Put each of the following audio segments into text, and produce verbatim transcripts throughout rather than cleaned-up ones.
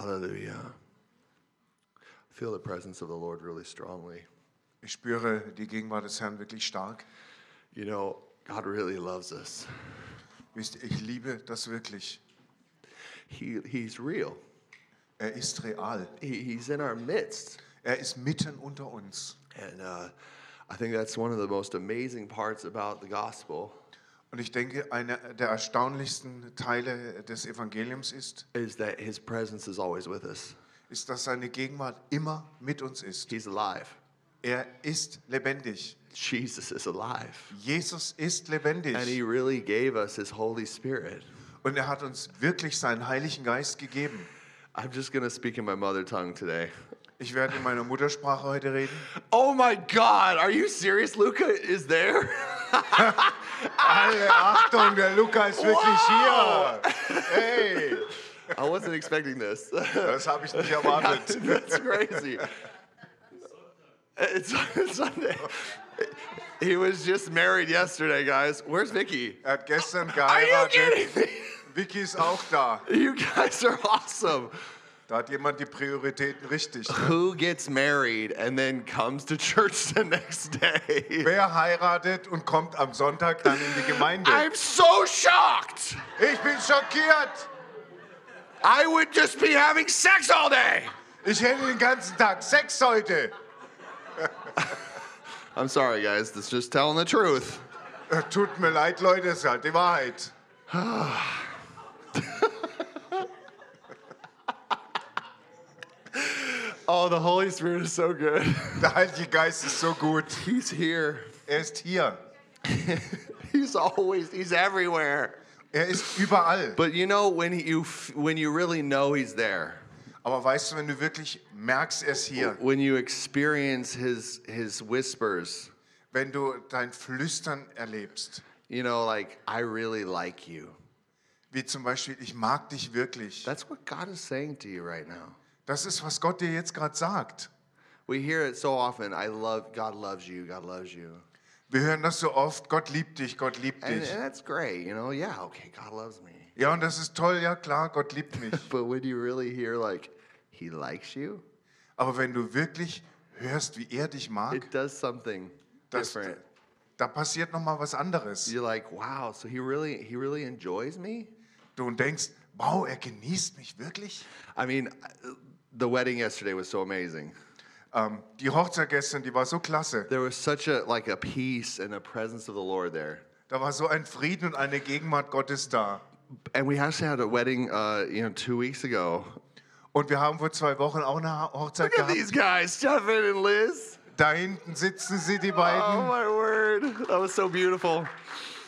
Hallelujah. I feel the presence of the Lord really strongly. Ich spüre die Gegenwart des Herrn wirklich stark. You know, God really loves us. Wisst ihr, ich liebe das wirklich. He, he's real. Er ist real. He, he's in our midst. Er ist mitten unter uns. And uh, I think that's one of the most amazing parts about the gospel. Und ich denke, einer der erstaunlichsten Teile des Evangeliums ist, is that his presence is always with us. Ist, dass seine Gegenwart immer mit uns ist. He's alive. Er ist lebendig. Jesus is alive. Jesus ist lebendig. And he really gave us his Holy Spirit. Und er hat uns wirklich seinen Heiligen Geist gegeben. I'm just going to speak in my mother tongue today. Ich werde in meiner Muttersprache heute reden. Oh my God, are you serious? Luca is there? Alle Achtung, der Luca ist wirklich wow. Hier. Hey. I wasn't expecting this. Das habe ich nicht erwartet. That's crazy. It's Sunday. He was just married yesterday, guys. Where's Vicky? Er hat gestern geheiratet. Are you kidding me? Vicky ist auch da. You guys are awesome. Da hat jemand die Prioritäten richtig. Ne? Who gets married and then comes to church the next day? Wer heiratet und kommt am Sonntag dann in die Gemeinde? I'm so shocked. Ich bin schockiert. I would just be having sex all day. Ich hätte den ganzen Tag Sex heute. I'm sorry, guys. That's just telling the truth. Tut mir leid, Leute, es ist halt die Wahrheit. Oh, the Holy Spirit is so good. Der Heilige Geist ist so gut. He's here. Er ist hier. He's always, he's everywhere. Er ist überall. But you know when you when you really know he's there. Aber weißt du, wenn du wirklich merkst, er ist hier. When you experience his his whispers. Wenn du dein Flüstern erlebst. You know, like I really like you. Wie zum Beispiel, ich mag dich wirklich. That's what God is saying to you right now. Das ist, was Gott dir jetzt gerade sagt. We hear it so often. I love, God loves you, God loves you. Wir hören das so oft. Gott liebt dich, Gott liebt and, dich. And that's great, you know. Yeah, okay, God loves me. Ja, und das ist toll. Ja, klar, Gott liebt mich. But when you really hear, like, he likes you. Aber wenn du wirklich hörst, wie er dich mag, it does something das, different. Da passiert noch mal was anderes. You're like, wow, so he really, he really enjoys me. Du denkst, wow, er genießt mich wirklich. I mean. The wedding yesterday was so amazing. Um, die Hochzeit gestern, die war so klasse. There was such a like a peace and a presence of the Lord there. Da war so ein Frieden und eine Gegenwart Gottes da. And we actually had a wedding, uh, you know, two weeks ago. Und wir haben vor zwei Wochen auch eine Hochzeit Look at gehabt. These guys, Jeff and Liz. Da hinten sitzen sie, die beiden. Oh my word, that was so beautiful.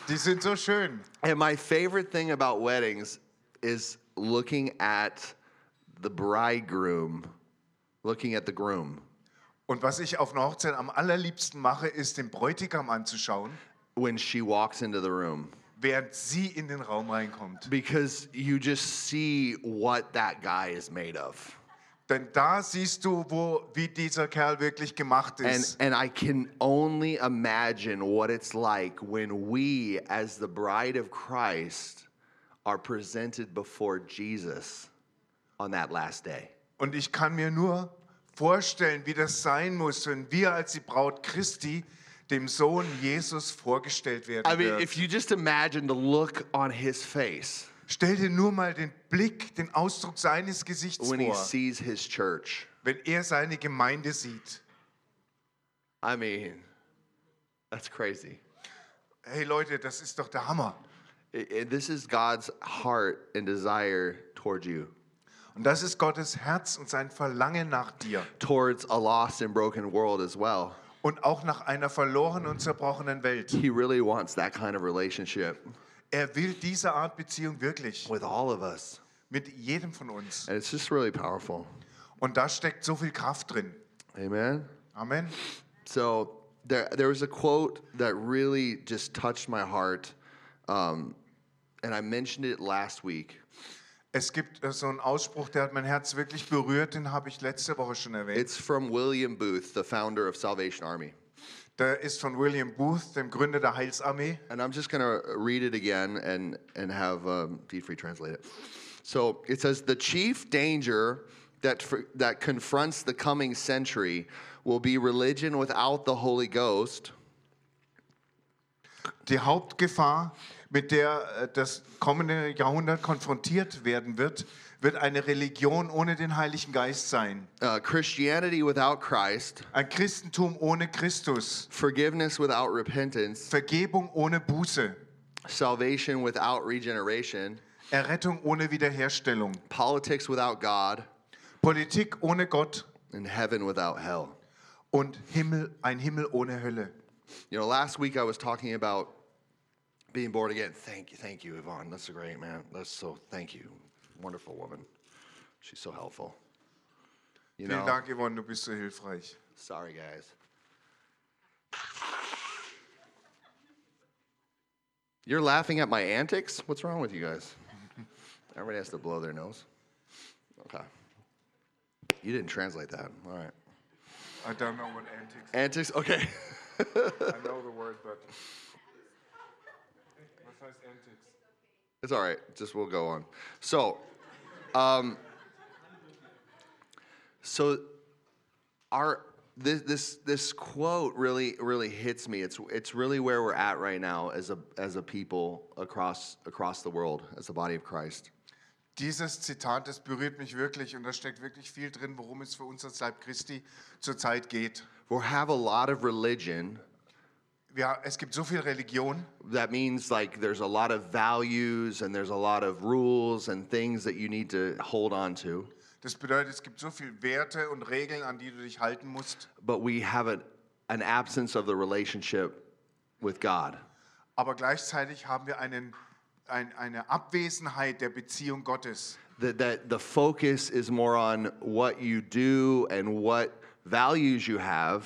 Die sind so schön. And my favorite thing about weddings is looking at the bridegroom looking at the groom. Und was ich auf einer Hochzeit am allerliebsten mache, ist den Bräutigam anzuschauen, when she walks into the room. Während sie in den Raum reinkommt. Because you just see what that guy is made of. Denn da siehst du, wo wie dieser Kerl wirklich gemacht ist. And, and I can only imagine what it's like when we as the bride of Christ are presented before Jesus. On that last day. Und ich kann mir nur vorstellen, wie das sein muss, wenn wir als die Braut Christi dem Sohn Jesus vorgestellt werden. I mean, if you just imagine the look on his face. Stell dir nur mal den Blick, den Ausdruck seines Gesichts when vor. He sees his church. Wenn er seine Gemeinde sieht. I mean, that's crazy. Hey Leute, das ist doch der Hammer. This is God's heart and desire toward you. Und das ist Gottes Herz und sein Verlangen nach dir. Towards a lost and broken world as well. Und auch nach einer verlorenen und zerbrochenen Welt. He really wants that kind of relationship. Er will diese Art Beziehung wirklich. With all of us. Mit jedem von uns. And it's just really powerful. Und da steckt so viel Kraft drin. Amen. Amen. So there, there was a quote that really just touched my heart, um, and I mentioned it last week. Es gibt so einen Ausspruch, der hat mein Herz wirklich berührt, den habe ich letzte Woche schon erwähnt. It's from William Booth, the founder of Salvation Army. Der ist von William Booth, dem Gründer der Heilsarmee. And I'm just going to read it again and and have um, Dietfried translate it. So it says, the chief danger that for, that confronts the coming century will be religion without the Holy Ghost. Die Hauptgefahr, mit der das kommende Jahrhundert konfrontiert werden wird, wird eine Religion ohne den Heiligen Geist sein. Uh, Christianity without Christ. Ein Christentum ohne Christus. Forgiveness without repentance. Vergebung ohne Buße. Salvation without regeneration. Errettung ohne Wiederherstellung. Politics without God. Politik ohne Gott. And heaven without hell. Und Himmel, ein Himmel ohne Hölle. You know, last week I was talking about being born again. Thank you, thank you, Yvonne. That's a great man. That's so, thank you. Wonderful woman. She's so helpful. You Vielen know, Dank, Yvonne, du bist so hilfreich. Sorry, guys. You're laughing at my antics? What's wrong with you guys? Everybody has to blow their nose. Okay. You didn't translate that. All right. I don't know what antics is. Antics? Okay. I know the word, but... What heißt antics? It's all right. Just we'll go on. So, um, so our this this this quote really really hits me. It's it's really where we're at right now as a as a people across across the world as the body of Christ. Dieses Zitat, das berührt mich wirklich, und da steckt wirklich viel drin, worum es für uns als Leib Christi zurzeit geht. We have a lot of religion. Ja, es gibt so viel Religion. That means like there's a lot of values and there's a lot of rules and things that you need to hold on to. Das bedeutet, es gibt so viel Werte und Regeln, an die du dich halten musst. But we have a, an absence of the relationship with God. Aber gleichzeitig haben wir einen, ein, eine Abwesenheit der Beziehung Gottes. That, that the focus is more on what you do and what values you have.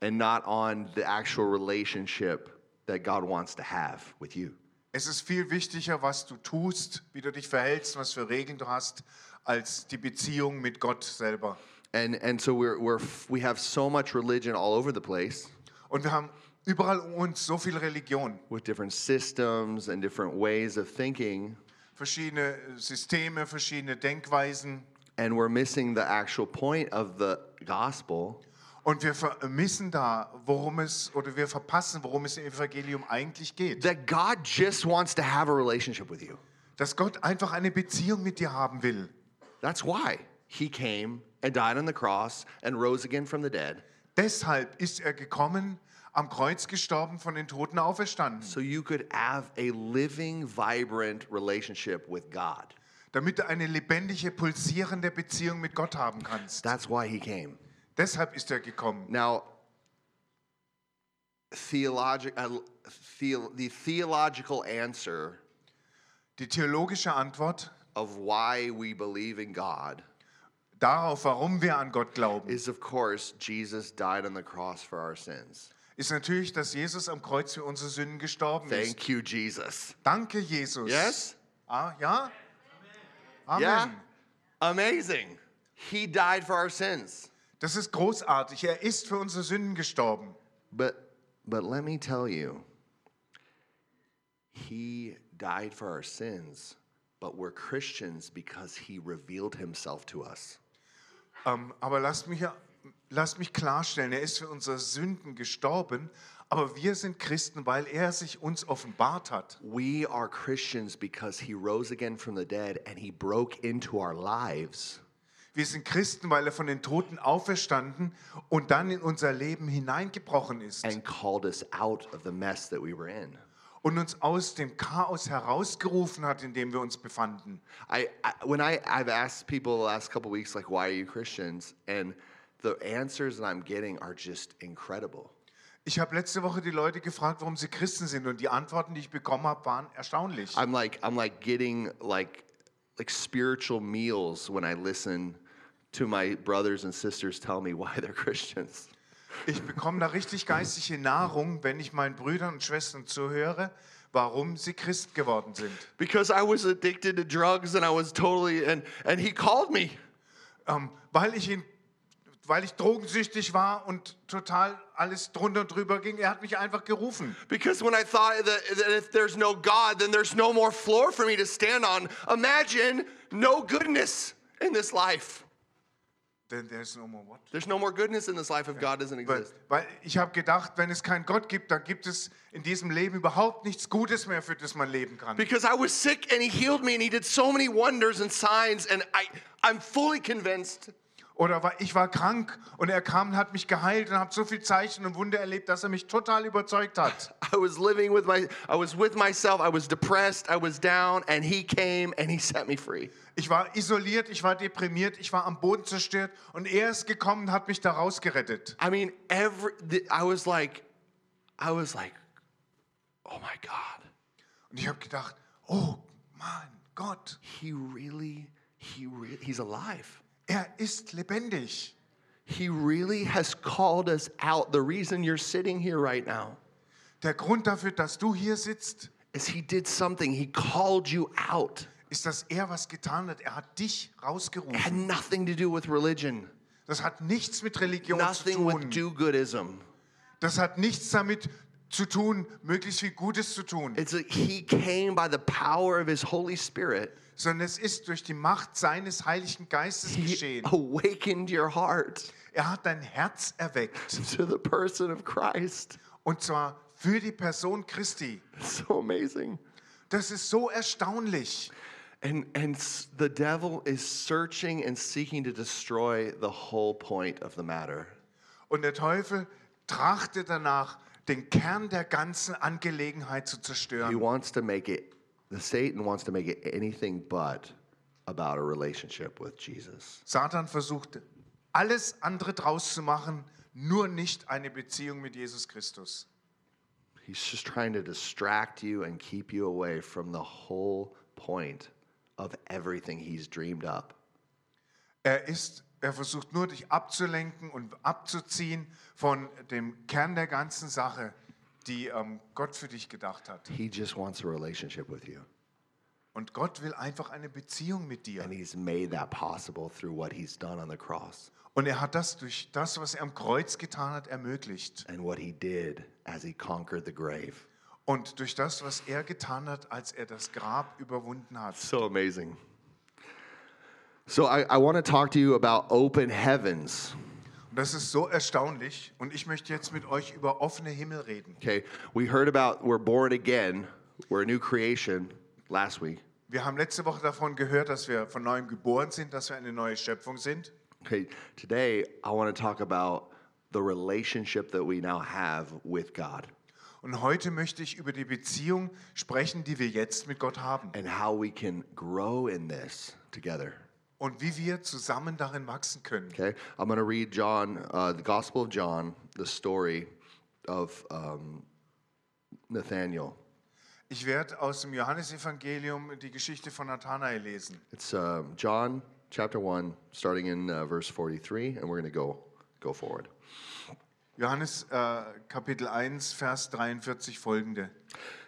And not on the actual relationship that God wants to have with you. Es ist viel wichtiger, was du tust, wie du dich verhältst, was für Regeln du hast, als die Beziehung mit Gott selber. And and so we're we're we have so much religion all over the place. Und wir haben überall um uns so viel Religion. With different systems and different ways of thinking. Verschiedene Systeme, verschiedene Denkweisen. And we're missing the actual point of the gospel. Und wir vermissen da, worum es, oder wir verpassen, worum es im Evangelium eigentlich geht. That God just wants to have a relationship with you. Dass Gott einfach eine Beziehung mit dir haben will. That's why he came and died on the cross and rose again from the dead. Deshalb ist er gekommen, am Kreuz gestorben, von den Toten auferstanden. So you could have a living, vibrant relationship with God. Damit du eine lebendige, pulsierende Beziehung mit Gott haben kannst. That's why he came. Deshalb ist er gekommen. Now, theologi- uh, the, the theological answer, die theologische Antwort, of why we believe in God, darauf, warum wir an Gott glauben, is of course Jesus died on the cross for our sins. Ist natürlich, dass Jesus am Kreuz für unsere Sünden gestorben Thank ist. Thank you, Jesus. Danke, Jesus. Yes? Ah, ja. Amen. Yeah? Amazing. He died for our sins. Das ist großartig. Er ist für unsere Sünden gestorben. But, but let me tell you, he died for our sins, but we're Christians because he revealed himself to us. Um, aber lasst mich, lasst mich klarstellen, er ist für unsere Sünden gestorben, aber wir sind Christen, weil er sich uns offenbart hat. We are Christians because he rose again from the dead and he broke into our lives. Wir sind Christen, weil er von den Toten auferstanden und dann in unser Leben hineingebrochen ist. And called us out of the mess that we were in. Und uns aus dem Chaos herausgerufen hat, in dem wir uns befanden. I, I when I I've asked people the last couple of weeks, like, why are you Christians? And the answers that I'm getting are just incredible. Ich habe letzte Woche die Leute gefragt, warum sie Christen sind, und die Antworten, die ich bekommen habe, waren erstaunlich. I'm like I'm like getting like like spiritual meals when I listen to my brothers and sisters tell me why they're Christians. Ich bekomme da richtig geistliche Nahrung, wenn ich meinen Brüdern und Schwestern zuhöre, warum sie Christ geworden sind. Because I was addicted to drugs and I was totally and and he called me. Um, weil ich in weil ich drogensüchtig war und total alles drunter und drüber ging. Er hat mich einfach gerufen. Because when I thought that if there's no God, then there's no more floor for me to stand on. Imagine no goodness in this life. Then there's no more what? There's no more goodness in this life if yeah. God doesn't exist. Weil, weil ich habe gedacht, wenn es keinen Gott gibt, dann gibt es in diesem Leben überhaupt nichts Gutes mehr, für das man leben kann. Because I was sick and he healed me and he did so many wonders and signs and I I'm fully convinced. Oder war, ich war krank und er kam und hat mich geheilt und habe so viel Zeichen und Wunder erlebt, dass er mich total überzeugt hat. I was living with my I was with myself, I was depressed, I was down and he came and he set me free. Ich war isoliert, ich war deprimiert, ich war am Boden zerstört und er ist gekommen und hat mich da rausgerettet. I mean every I was like I was like oh my God. Und ich habe gedacht, oh Mann, Gott, he really he really, he's alive. Er ist lebendig. He really has called us out. The reason you're sitting here right now. Der Grund dafür, dass du hier sitzt, is he did something. He called you out. Ist, dass er was getan hat. Er hat dich rausgerufen. It had nothing to do with religion. Das hat nichts mit Religion nothing zu tun. Nothing with do-goodism. Das hat nichts damit zu tun, möglichst viel Gutes zu tun. It's like he came by the power of his Holy Spirit. Sondern es ist durch die Macht seines Heiligen Geistes geschehen. He awakened your heart. Er hat dein Herz erweckt. To the person of Christ. Und zwar für die Person Christi. So amazing. Das ist so erstaunlich. And, and the devil is searching and seeking to destroy the whole point of the matter. Und der Teufel trachtet danach, den Kern der ganzen Angelegenheit zu zerstören. He wants to make it. The Satan wants to make it anything but about a relationship with Jesus. Satan versucht alles andere draus zu machen, nur nicht eine Beziehung mit Jesus Christus. He's just trying to distract you and keep you away from the whole point of everything he's dreamed up. Er ist er versucht nur dich abzulenken und abzuziehen von dem Kern der ganzen Sache, die ähm, Gott für dich gedacht hat. He just wants a relationship with you. Und Gott will einfach eine Beziehung mit dir. And he's made that possible through what he's done on the cross. Und er hat das durch das, was er am Kreuz getan hat, ermöglicht. And what he did as he conquered the grave. Und durch das, was er getan hat, als er das Grab überwunden hat. So amazing. So I, I want to talk to you about open heavens. Das ist so erstaunlich und ich möchte jetzt mit euch über offene Himmel reden. Okay, we heard about we're born again, we're a new creation last week. Wir haben letzte Woche davon gehört, dass wir von neuem geboren sind, dass wir eine neue Schöpfung sind. Okay, today I want to talk about the relationship that we now have with God. Und heute möchte ich über die Beziehung sprechen, die wir jetzt mit Gott haben. And how we can grow in this together. Und wie wir zusammen darin wachsen können. Okay, I'm going to read John, uh, the Gospel of John, the story of um, Nathanael. Ich werde aus dem Johannesevangelium die Geschichte von Nathanael lesen. It's uh, John chapter one, starting in uh, verse forty-three, and we're going to go go forward. Johannes uh, Kapitel one, Vers forty-three folgende.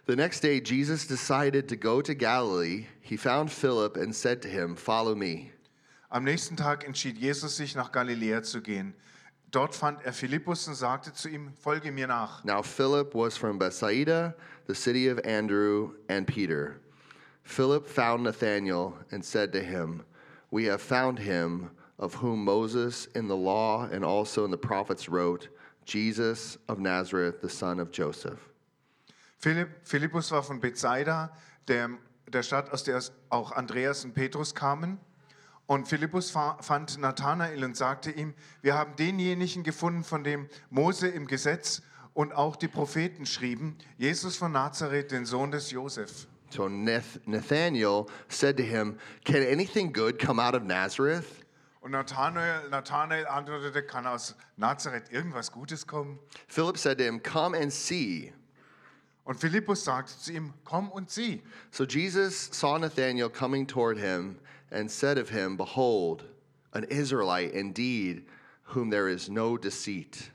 The next day Jesus decided to go to Galilee. He found Philip and said to him, "Follow me." Am nächsten Tag entschied Jesus sich, nach Galiläa zu gehen. Dort fand er Philippus und sagte zu ihm, folge mir nach. Now Philip was from Bethsaida, the city of Andrew and Peter. Philip found Nathanael and said to him, "We have found him of whom Moses in the law and also in the prophets wrote, Jesus of Nazareth, the son of Joseph." Philipp, Philippus war von Bethsaida, der, der Stadt, aus der auch Andreas und Petrus kamen. Und Philippus fand Nathanael und sagte ihm, wir haben denjenigen gefunden, von dem Mose im Gesetz und auch die Propheten schrieben, Jesus von Nazareth, den Sohn des Josef. So Nathanael said to him, can anything good come out of Nazareth? Und Nathanael, Nathanael antwortete, kann aus Nazareth irgendwas Gutes kommen? Philip said to him, come and see. Und Philippus sagte zu ihm, komm und sieh. So Jesus saw Nathanael coming toward him and said of him, behold, an Israelite indeed, whom there is no deceit.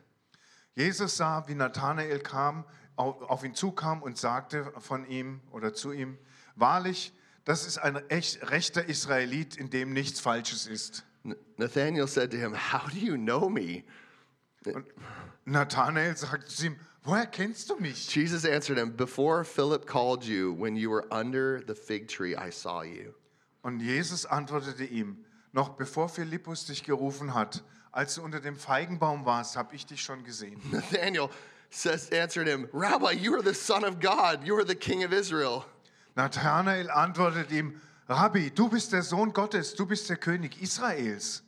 Jesus sah, wie Nathanael kam, auf ihn zukam und sagte von ihm oder zu ihm, wahrlich, das ist ein rechter Israelit, in dem nichts Falsches ist. Nathanael said to him, "How do you know me?" Und Nathanael sagt zu ihm, woher kennst du mich? Jesus answered him, "Before Philip called you, when you were under the fig tree, I saw you." Und Jesus antwortete ihm, noch bevor Philippus dich gerufen hat, als du unter dem Feigenbaum warst, habe ich dich schon gesehen. Nathanael says, answered him, "Rabbi, you are the Son of God. You are the King of Israel." Nathanael antwortet ihm, Rabbi, du bist der Sohn Gottes, du bist der König Israels.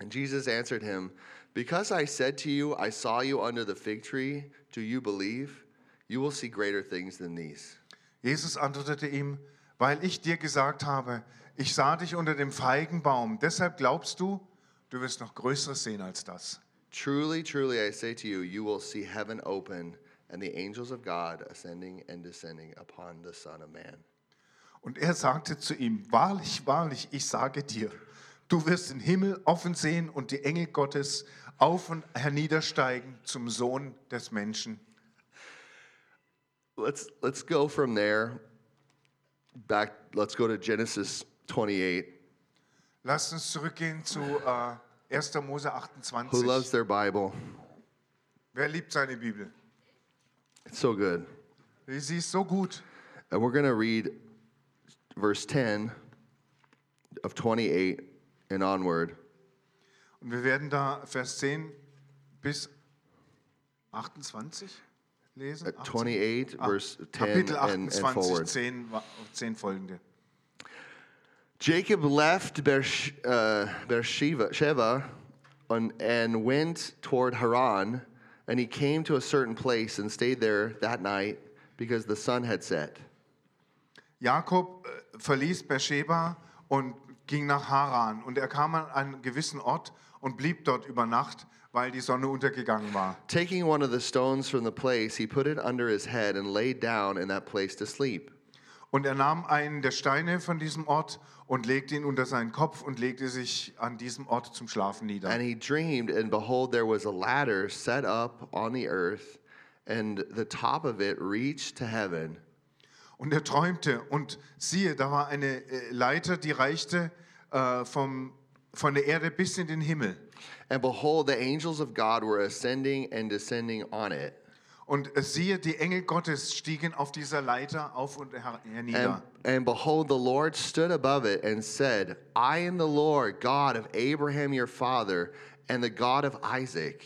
And Jesus answered him, "Because I said to you, I saw you under the fig tree, do you believe? You will see greater things than these." Jesus antwortete ihm, weil ich dir gesagt habe, ich sah dich unter dem Feigenbaum, deshalb glaubst du, du wirst noch Größeres sehen als das. Truly, truly, I say to you, you will see heaven open and the angels of God ascending and descending upon the Son of Man. Und er sagte zu ihm, wahrlich, wahrlich, ich sage dir, du wirst den Himmel offen sehen und die Engel Gottes auf und herniedersteigen zum Sohn des Menschen. Let's, let's go from there back, let's go to Genesis twenty-eight. Lasst uns zurückgehen zu uh, erster Mose achtundzwanzig. Who loves their Bible? Wer liebt seine Bibel? It's so good. Sie ist so gut. And we're going to read verse ten of twenty-eight and onward. Und wir werden da Vers zehn bis achtundzwanzig lesen. achtundzwanzig, achtundzwanzig ah, verse ten Kapitel achtundzwanzig, and forward. zehn, zehn folgende. Jacob left Beersheba and went toward Haran, and he came to a certain place and stayed there that night because the sun had set. Jakob verließ Beersheba und ging nach Haran, und er kam an einen gewissen Ort und blieb dort über Nacht, weil die Sonne untergegangen war. Taking one of the stones from the place, he put it under his head and lay down in that place to sleep. Und er nahm einen der Steine von diesem Ort und legte ihn unter seinen Kopf und legte sich an diesem Ort zum Schlafen nieder. And he dreamed, and behold, there was a ladder set up on the earth, and the top of it reached to heaven. Und er träumte, und siehe, da war eine Leiter, die reichte äh, vom, von der Erde bis in den Himmel. And behold, the angels of God were ascending and descending on it. Und siehe, die Engel Gottes stiegen auf dieser Leiter auf und hernieder. And, and behold, the Lord stood above it and said, "I am the Lord, God of Abraham your father, and the God of Isaac."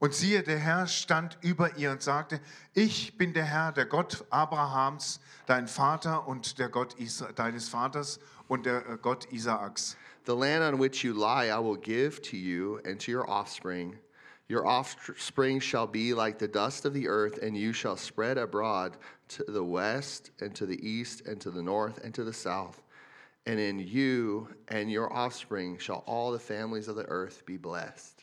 Und siehe, der Herr stand über ihr und sagte, ich bin der Herr, der Gott Abrahams, dein Vater, und der Gott Isa- deines Vaters und der Gott Isaaks. The land on which you lie I will give to you and to your offspring. Your offspring shall be like the dust of the earth, and you shall spread abroad to the west and to the east and to the north and to the south. And in you and your offspring shall all the families of the earth be blessed.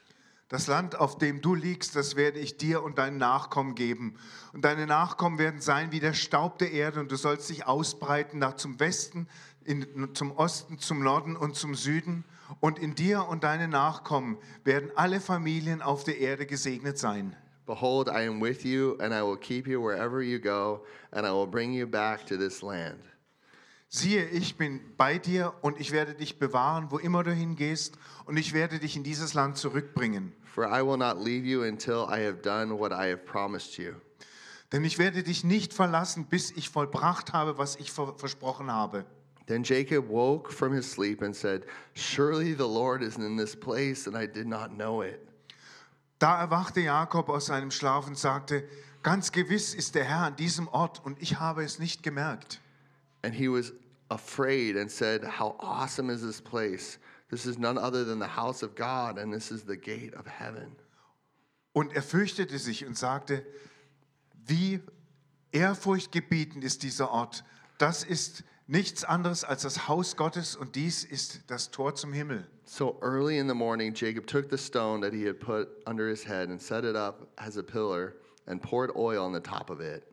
Das Land, auf dem du liegst, das werde ich dir und deinen Nachkommen geben. Und deine Nachkommen werden sein wie der Staub der Erde, und du sollst dich ausbreiten nach zum Westen, in, zum Osten, zum Norden und zum Süden. Und in dir und deinen Nachkommen werden alle Familien auf der Erde gesegnet sein. Behold, I am with you, and I will keep you wherever you go, and I will bring you back to this land. Siehe, ich bin bei dir, und ich werde dich bewahren, wo immer du hingehst, und ich werde dich in dieses Land zurückbringen. For I will not leave you until I have done what I have promised you. Denn ich werde dich nicht verlassen, bis ich vollbracht habe, was ich versprochen habe. Then Jacob woke from his sleep and said, "Surely the Lord is in this place, and I did not know it." Da erwachte Jakob aus seinem Schlaf und sagte, ganz gewiss ist der Herr an diesem Ort, und ich habe es nicht gemerkt. And he was afraid and said, "How awesome is this place? This is none other than the house of God, and this is the gate of heaven." Und er fürchtete sich und sagte, wie ehrfurchtgebietend ist dieser Ort. Das ist nichts anderes als das Haus Gottes, und dies ist das Tor zum Himmel. So early in the morning, Jacob took the stone that he had put under his head and set it up as a pillar and poured oil on the top of it.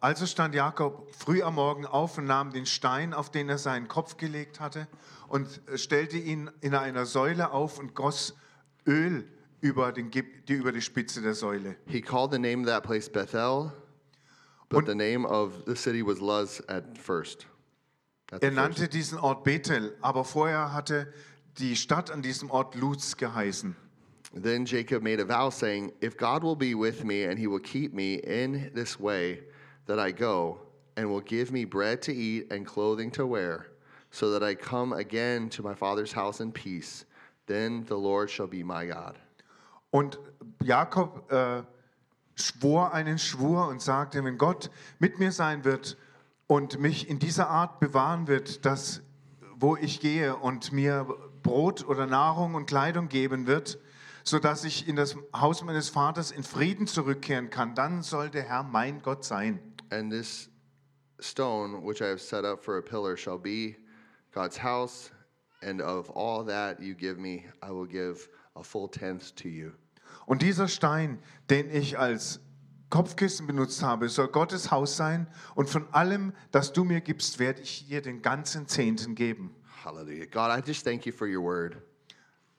Also stand Jakob früh am Morgen auf und nahm den Stein, auf den er seinen Kopf gelegt hatte, und stellte ihn in einer Säule auf und goss Öl über, den, die, über die Spitze der Säule. He called the name of that place Bethel, but und the name of the city was Luz at first. At er nannte first. Diesen Ort Bethel, aber vorher hatte die Stadt an diesem Ort Luz geheißen. Then Jacob made a vow saying, if God will be with me and he will keep me in this way that I go and will give me bread to eat and clothing to wear so that I come again to my father's house in peace, then the Lord shall be my God. Und Jakob äh, schwor einen Schwur und sagte, wenn Gott mit mir sein wird und mich in dieser Art bewahren wird, dass wo ich gehe und mir Brot oder Nahrung und Kleidung geben wird, sodass ich in das Haus meines Vaters in Frieden zurückkehren kann, dann soll der Herr mein Gott sein. And this stone which I have set up for a pillar shall be God's house, and of all that you give me, I will give a full tenth to you. Und dieser Stein, den ich als Kopfkissen benutzt habe, soll Gottes Haus sein, und von allem, das du mir gibst, werde ich dir den ganzen Zehnten geben. Hallelujah. God, I just thank you for your word.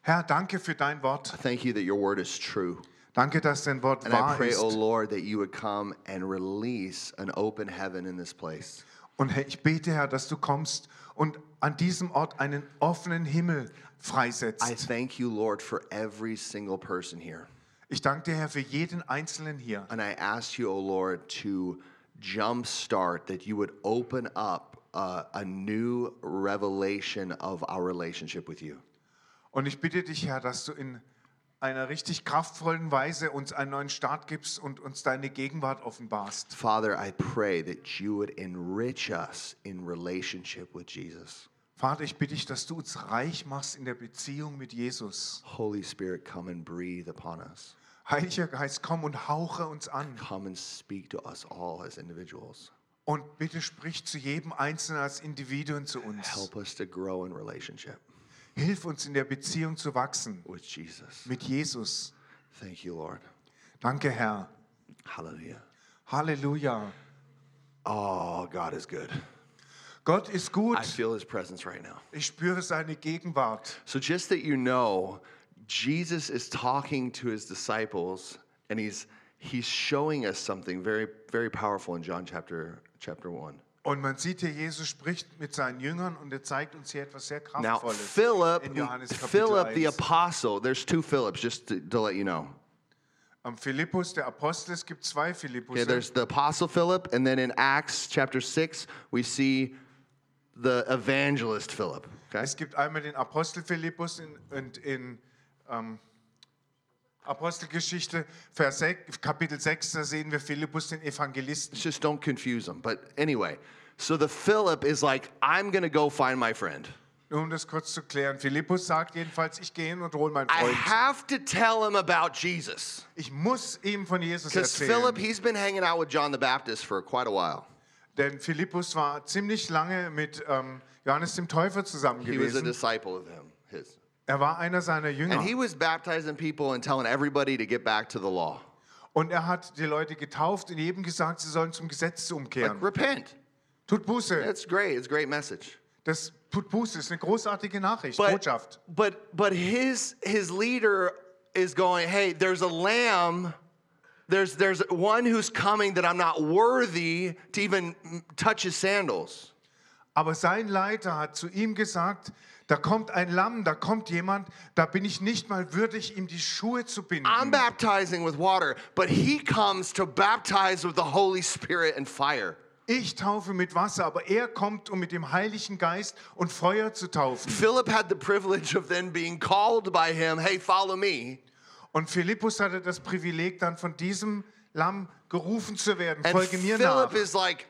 Herr, danke für dein Wort. Thank you that your word is true. Danke, dass dein Wort and wahr I pray, ist. Oh Lord, that you would come and release an open heaven in this place. Und ich bete, Herr, dass du kommst und an diesem Ort einen offenen Himmel freisetzt. I thank you, Lord, for every single person here. Ich danke dir, Herr, für jeden Einzelnen hier. And I ask you, oh Lord, to jumpstart, that you would open up a, a new revelation of our relationship with you. Und ich bitte dich, Herr, dass du in einer richtig kraftvollen Weise uns einen neuen Start gibst und uns deine Gegenwart offenbarst. Father, I pray that you would enrich us in relationship with Jesus. Vater, ich bitte dich, dass du uns reich machst in der Beziehung mit Jesus. Holy Spirit, come and breathe upon us. Heiliger Geist, komm und hauche uns an. Come and speak to us all as individuals. Und bitte sprich zu jedem Einzelnen als Individuum zu uns. Help us to grow in relationship. Hilf uns in der Beziehung zu wachsen. With Jesus. Mit Jesus. Thank you, Lord. Danke, Herr. Halleluja. Halleluja. Oh, God is good. Gott ist gut. I feel his presence right now. Ich spüre seine Gegenwart. So just that you know, Jesus is talking to his disciples, and he's he's showing us something very very powerful in John chapter chapter one. Und man sieht hier, Jesus spricht mit seinen Jüngern und er zeigt uns hier etwas sehr Kraftvolles. Now, Philip, in Johannes Kapitel Philip, the apostle, there's two Philips, just to, to let you know. Am Philippus, der Apostel, es gibt zwei Philippus. Okay, there's the apostle Philip, and then in Acts chapter six, we see the evangelist Philip. Okay? Es gibt einmal den Apostel Philippus und in, in um, Apostelgeschichte, Vers sechs, Kapitel sechs, da sehen wir Philippus, den Evangelisten. Just don't confuse them. But anyway, so the Philip is like, I'm going to go find my friend. Um das kurz zu klären, Philippus sagt jedenfalls, ich gehe hin und hole meinen Freund. I have to tell him about Jesus. Ich muss ihm von Jesus erzählen. Because Philip, he's been hanging out with John the Baptist for quite a while. Denn Philippus war ziemlich lange mit um, Johannes dem Täufer zusammen gewesen. He was a disciple of him, his. Er war einer seiner Jünger. And he was baptizing people and telling everybody to get back to the law. Und er hat die Leute getauft und jedem gesagt, sie sollen zum Gesetz umkehren. Like, repent. Tut Buße. That's great. It's a great message. Das tut Buße, ist eine großartige Nachricht, but, Botschaft. But but his his leader is going, hey, there's a lamb. There's there's one who's coming that I'm not worthy to even touch his sandals. Aber sein Leiter hat zu ihm gesagt, da kommt ein Lamm, da kommt jemand, da bin ich nicht mal würdig, ihm die Schuhe zu binden. I'm baptizing with water, but he comes to baptize with the Holy Spirit and fire. Ich taufe mit Wasser, aber er kommt, um mit dem Heiligen Geist und Feuer zu taufen. Philip had the privilege of then being called by him, hey, follow me. Und Philippus hatte das Privileg, dann von diesem Lamm gerufen zu werden. And folge mir Philip nach. Philip is like,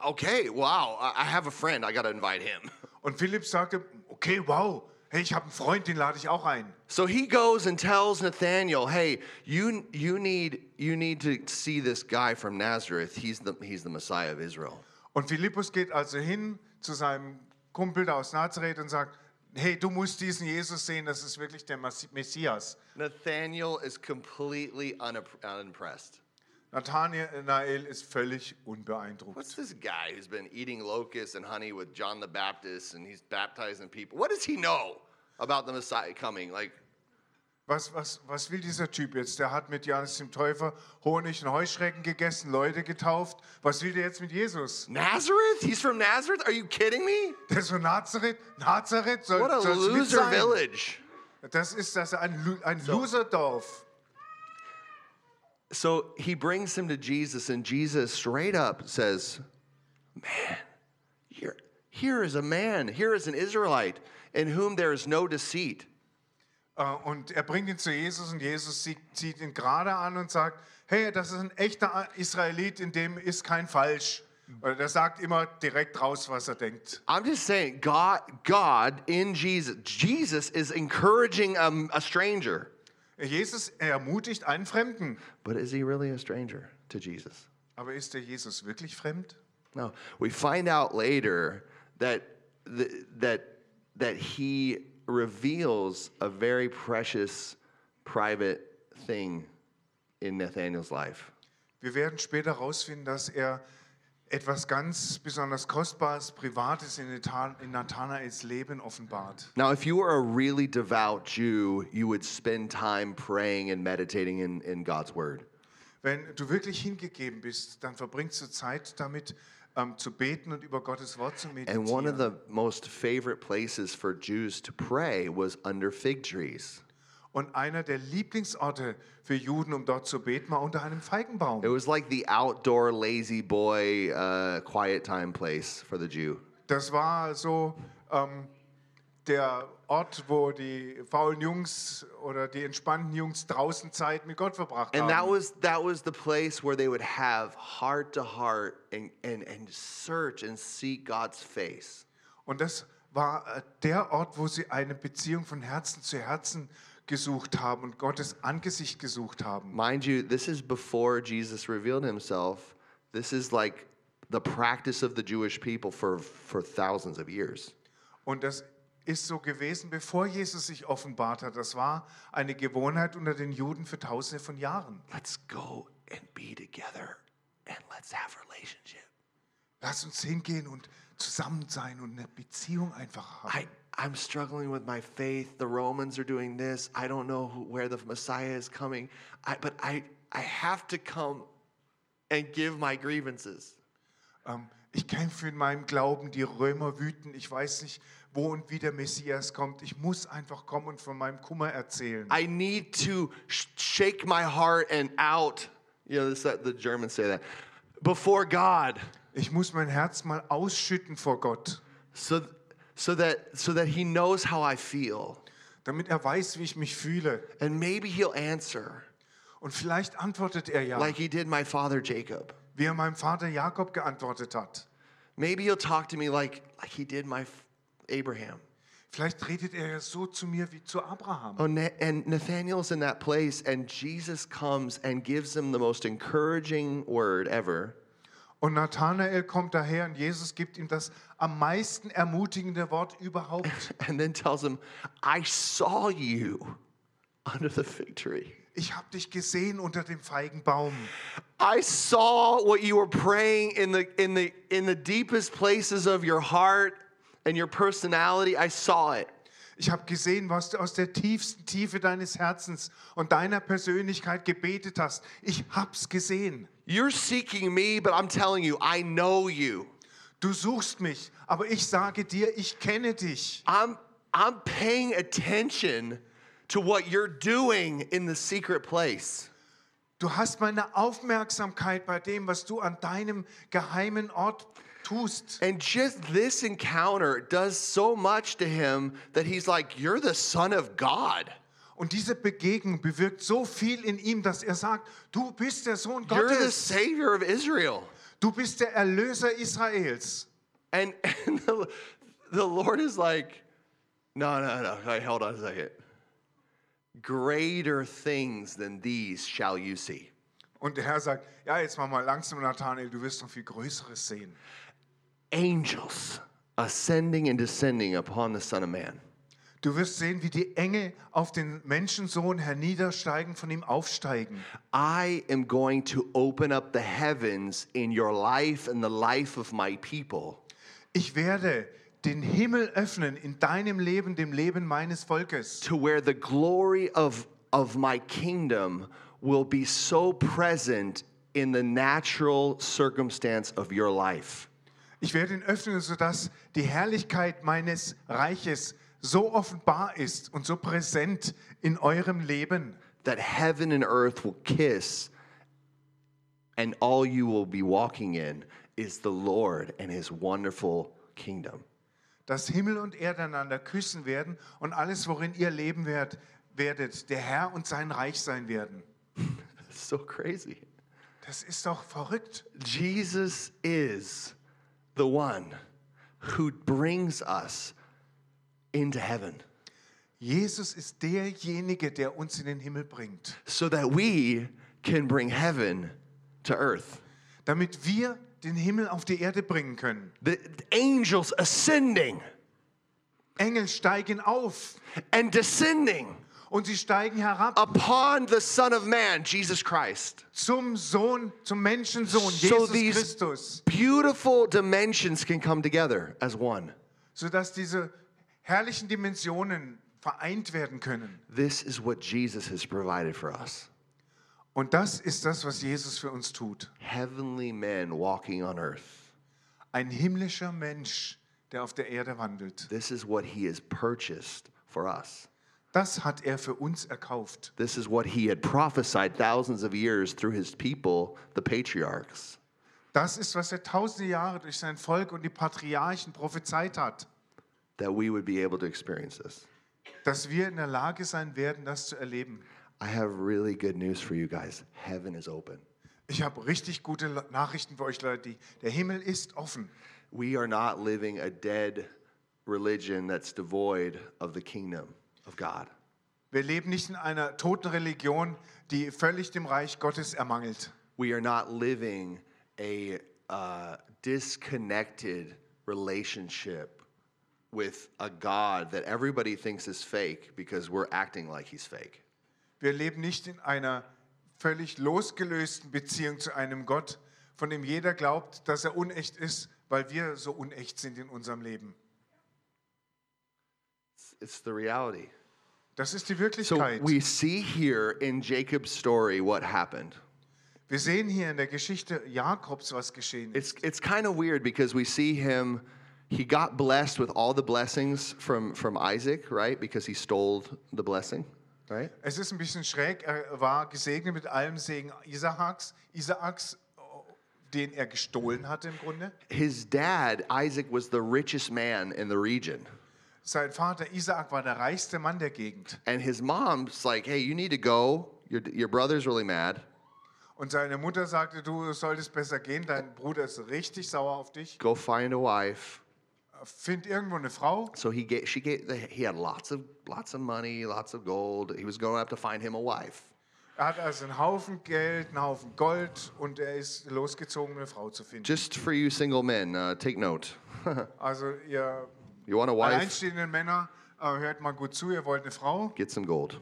okay, wow, I have a friend, I gotta invite him. Und Philipp sagte, okay, wow, hey, ich habe einen Freund, den lade ich auch ein. So he goes and tells Nathanael, hey, you you need you need to see this guy from Nazareth. He's the he's the Messiah of Israel. Und Philippus geht also hin zu seinem Kumpel da aus Nazareth und sagt, hey, du musst diesen Jesus sehen, das ist wirklich der Messias. Nathanael is completely unimpressed. Nathanael ist völlig unbeeindruckt. What's this guy who's been eating locusts and honey with John the Baptist and he's baptizing people? What does he know about the Messiah coming? Like, Was, was, was will dieser Typ jetzt? Der hat mit Johannes dem Täufer Honig und Heuschrecken gegessen, Leute getauft. Was will der jetzt mit Jesus? Nazareth? He's from Nazareth? Are you kidding me? Der ist von Nazareth? Nazareth? Soll, What a loser sein? Village. Das ist das ein, ein so, Loserdorf. So he brings him to Jesus and Jesus straight up says, man, here, here is a man, here is an Israelite in whom there is no deceit. Uh, und er bringt ihn zu Jesus und Jesus zieht ihn gerade an und sagt, hey, das ist ein echter Israelit, in dem ist kein Falsch. Und er sagt immer direkt raus, was er denkt. I'm just saying, God, God in Jesus, Jesus is encouraging a, a stranger. Jesus ermutigt einen Fremden. But is he really a stranger to Jesus? Aber ist der Jesus wirklich fremd? No. We find out later that the, that that he reveals a very precious private thing in Nathanael's life. Wir werden später herausfinden, dass er etwas ganz besonders Kostbares, Privates in Nathanaels Leben offenbart. Now, if you were a really devout Jew, you would spend time praying and meditating in, in God's Word. Wenn du wirklich hingegeben bist, dann verbringst du Zeit damit, um, zu beten und über Gottes Wort zu meditieren. And one of the most favorite places for Jews to pray was under fig trees. Und einer der Lieblingsorte für Juden, um dort zu beten, war unter einem Feigenbaum. It was like the outdoor lazy boy uh, quiet time place for the Jew. Das war so um, der Ort, wo die faulen Jungs oder die entspannten Jungs draußen Zeit mit Gott verbracht haben. And that was that was the place where they would have heart to heart and and and search and seek God's face. Und das war der Ort, wo sie eine Beziehung von Herzen zu Herzen gesucht haben und Gottes Angesicht gesucht haben. Mind you, this is before Jesus revealed himself. This is like the practice of the Jewish people for for thousands of years. Und das ist so gewesen, bevor Jesus sich offenbart hat. Das war eine Gewohnheit unter den Juden für tausende von Jahren. Let's go and be together and let's have relationship. Lass uns hingehen und zusammen sein und eine Beziehung einfach haben. I I'm struggling with my faith. The Romans are doing this. I don't know who, where the Messiah is coming. I, but I, I have to come and give my grievances. Um, ich kämpfe in meinem Glauben. Die Römer wüten. Ich weiß nicht, wo und wie der Messias kommt. Ich muss einfach kommen und von meinem Kummer erzählen. I need to shake my heart and out. You know, the, the Germans say that. Before God. Ich muss mein Herz mal ausschütten vor Gott. So. So that so that he knows how I feel. Damit er weiß, wie ich mich fühle. And maybe he'll answer. Und vielleicht antwortet er ja. Like he did my father Jacob. Wie er meinem Vater Jakob geantwortet hat. Maybe he'll talk to me like like he did my Abraham. Vielleicht redet er ja so zu mir wie zu Abraham. Oh, and Nathanael's in that place and Jesus comes and gives him the most encouraging word ever. Und Nathanael kommt daher und Jesus gibt ihm das am meisten ermutigende Wort überhaupt. And then tells him, I saw you under the fig tree. Ich habe dich gesehen unter dem Feigenbaum. I saw what you were praying in the in the in the deepest places of your heart and your personality. I saw it. Ich habe gesehen, was du aus der tiefsten Tiefe deines Herzens und deiner Persönlichkeit gebetet hast. Ich hab's gesehen. You're seeking me, but I'm telling you, I know you. Du suchst mich, aber ich sage dir, ich kenne dich. I'm I'm paying attention to what you're doing in the secret place. Du hast meine Aufmerksamkeit bei dem, was du an deinem geheimen Ort tust. And just this encounter does so much to him that he's like, you're the Son of God. Und diese Begegnung bewirkt so viel in ihm, dass er sagt, du bist der Sohn Gottes. You're the Savior of Israel. Du bist der Erlöser Israels. And, and the, the Lord is like, no, no, no, okay, hold on a second. Greater things than these shall you see. Und der Herr sagt, ja, jetzt mach mal langsam, Nathanael, du wirst noch viel Größeres sehen. Angels ascending and descending upon the Son of Man. Du wirst sehen, wie die Engel auf den Menschensohn herniedersteigen, von ihm aufsteigen. I am going to open up the heavens in your life and the life of my people. Ich werde den Himmel öffnen in deinem Leben, dem Leben meines Volkes. To where the glory of of my kingdom will be so present in the natural circumstance of your life. Ich werde ihn öffnen, sodass die Herrlichkeit meines Reiches so offenbar ist und so präsent in eurem Leben. That heaven and earth will kiss, and all you will be walking in is the Lord and his wonderful kingdom. Dass Himmel und Erde einander küssen werden und alles, worin ihr leben werdet, werdet der Herr und sein Reich sein werden. So crazy. Das ist doch verrückt. Jesus is the one who brings us into heaven. Jesus ist derjenige, der uns in den Himmel bringt. So that we can bring heaven to earth. Damit wir den Himmel auf die Erde bringen können. The angels ascending. Engel steigen auf. And descending. Und sie steigen herab. Upon the Son of Man, Jesus Christ. Zum Sohn, zum Menschensohn, Jesus so these Christus. Beautiful dimensions can come together as one. So dass diese herrlichen Dimensionen vereint werden können. This is what Jesus has provided for us. Und das ist das, was Jesus für uns tut. Heavenly men walking on earth. Ein himmlischer Mensch, der auf der Erde wandelt. This is what he has purchased for us. Das hat er für uns erkauft. This is what he had prophesied thousands of years through his people, the patriarchs. Das ist, was er tausende Jahre durch sein Volk und die Patriarchen prophezeit hat. That we would be able to experience this. Dass wir in der Lage sein werden, das zu erleben. I have really good news for you guys. Heaven is open. Ich habe richtig gute Nachrichten für euch Leute. Der Himmel ist offen. We are not living a dead religion that's devoid of the kingdom. Of God. Wir leben nicht in einer toten Religion, die völlig dem Reich Gottes ermangelt. We are not living a uh, disconnected relationship with a God that everybody thinks is fake because we're acting like he's fake. Wir leben nicht in einer völlig losgelösten Beziehung zu einem Gott, von dem jeder glaubt, dass er unecht ist, weil wir so unecht sind in unserem Leben. It's the reality. Das ist die Wirklichkeit. So we see here in Jacob's story what happened. Wir sehen hier in der Geschichte Jakobs, was geschehen ist. It's it's kind of weird because we see him, he got blessed with all the blessings from from Isaac, right? Because he stole the blessing, right? Es ist ein bisschen schräg. Er war gesegnet mit allem Segen Isaaks, Isaaks, den er gestohlen hatte im Grunde. His dad Isaac was the richest man in the region. Sein Vater Isaac war der reichste Mann der Gegend. And his mom's like, hey, you need to go. Your your brother's really mad. Und seine Mutter sagte, du solltest besser gehen. Dein Bruder ist richtig sauer auf dich. Go find a wife. Find irgendwo eine Frau. So he gave, she gave, he had lots of lots of money, lots of gold. He was going to have to find him a wife. Er hat also einen Haufen Geld, einen Haufen Gold und er ist losgezogen, eine Frau zu finden. Just for you single men, uh, take note. Also ihr You want a wife? Alleinstehenden Männer, uh, hört mal gut zu, ihr wollt eine Frau. Get some gold.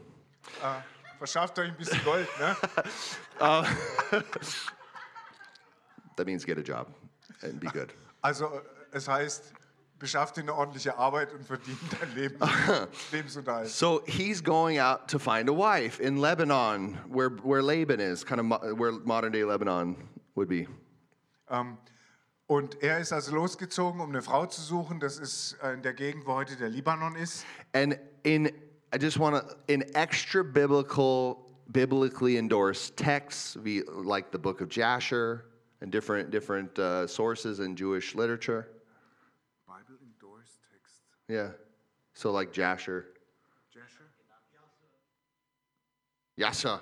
Uh, verschafft euch ein bisschen Gold, ne? uh, that means get a job and be good. Also, es heißt, beschafft dir eine ordentliche Arbeit und verdient dein Leben. Lebensunterhalt. So he's going out to find a wife in Lebanon, where where Laban is, kind of mo- where modern day Lebanon would be. Um, Und er ist also losgezogen, um eine Frau zu suchen. Das ist in der Gegend, wo heute der Libanon ist. And in I just want to in extra biblical, biblically endorsed texts, we, like the Book of Jasher and different different uh, sources in Jewish literature. Bible endorsed text. Yeah, so like Jasher. Jasher. Jasher.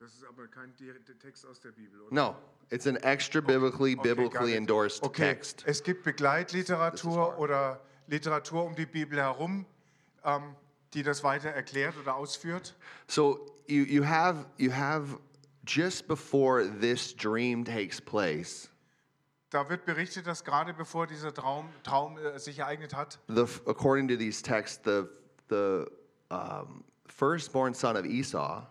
Das ist aber kein Text aus der Bibel, oder? No. It's an extra biblically, okay, biblically okay, endorsed okay. text. Es gibt Begleitliteratur oder Literatur um die Bibel herum, um, die das weiter erklärt oder ausführt. So you, you have you have just before this dream takes place. Da wird berichtet, dass gerade bevor dieser Traum, Traum äh, sich ereignet hat. The, according to these texts, the the um, firstborn son of Esau.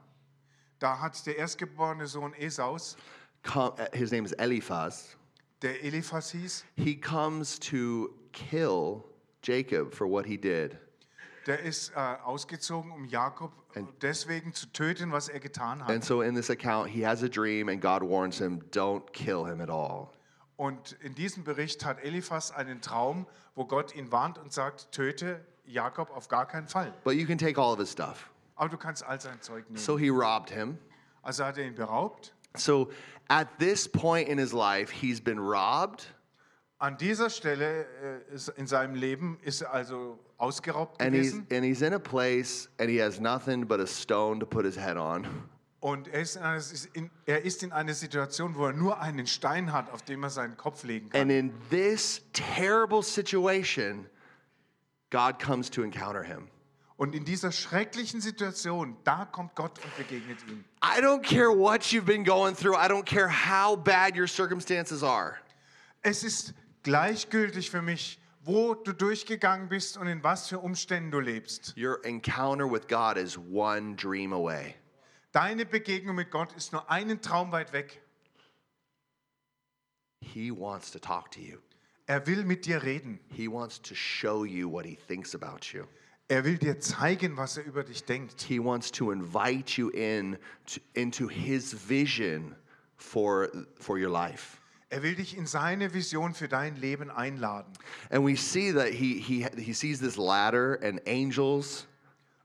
Da hat der erstgeborene Sohn Esaus. Come, his name is Eliphaz. Der Eliphaz hieß. He comes to kill Jacob for what he did. Der ist äh, ausgezogen, um Jakob and, deswegen zu töten, was er getan hat. And so in this account, he has a dream, and God warns him, don't kill him at all. Und in diesem Bericht hat Eliphaz einen Traum, wo Gott ihn warnt und sagt, töte Jakob auf gar keinen Fall. But you can take all of his stuff. Aber du kannst all sein Zeug nehmen. So he robbed him. Also hat er ihn beraubt. So at this point in his life, he's been robbed. An dieser Stelle in seinem Leben ist er also ausgeraubt gewesen. And he's in a place and he has nothing but a stone to put his head on. Und er ist, einer, er ist in einer Situation, wo er nur einen Stein hat, auf dem er seinen Kopf legen kann. And in this terrible situation, God comes to encounter him. Und in dieser schrecklichen Situation, da kommt Gott und begegnet ihm. I don't care what you've been going through. I don't care how bad your circumstances are. Es ist gleichgültig für mich, wo du durchgegangen bist und in was für Umständen du lebst. Your encounter with God is one dream away. Deine Begegnung mit Gott ist nur einen Traum weit weg. He wants to talk to you. Er will mit dir reden. He wants to show you what he thinks about you. Er will dir zeigen, was er über dich denkt. He wants to invite you in to, into his vision for for your life. Er will dich in seine Vision für dein Leben einladen. And we see that he he he sees this ladder and angels.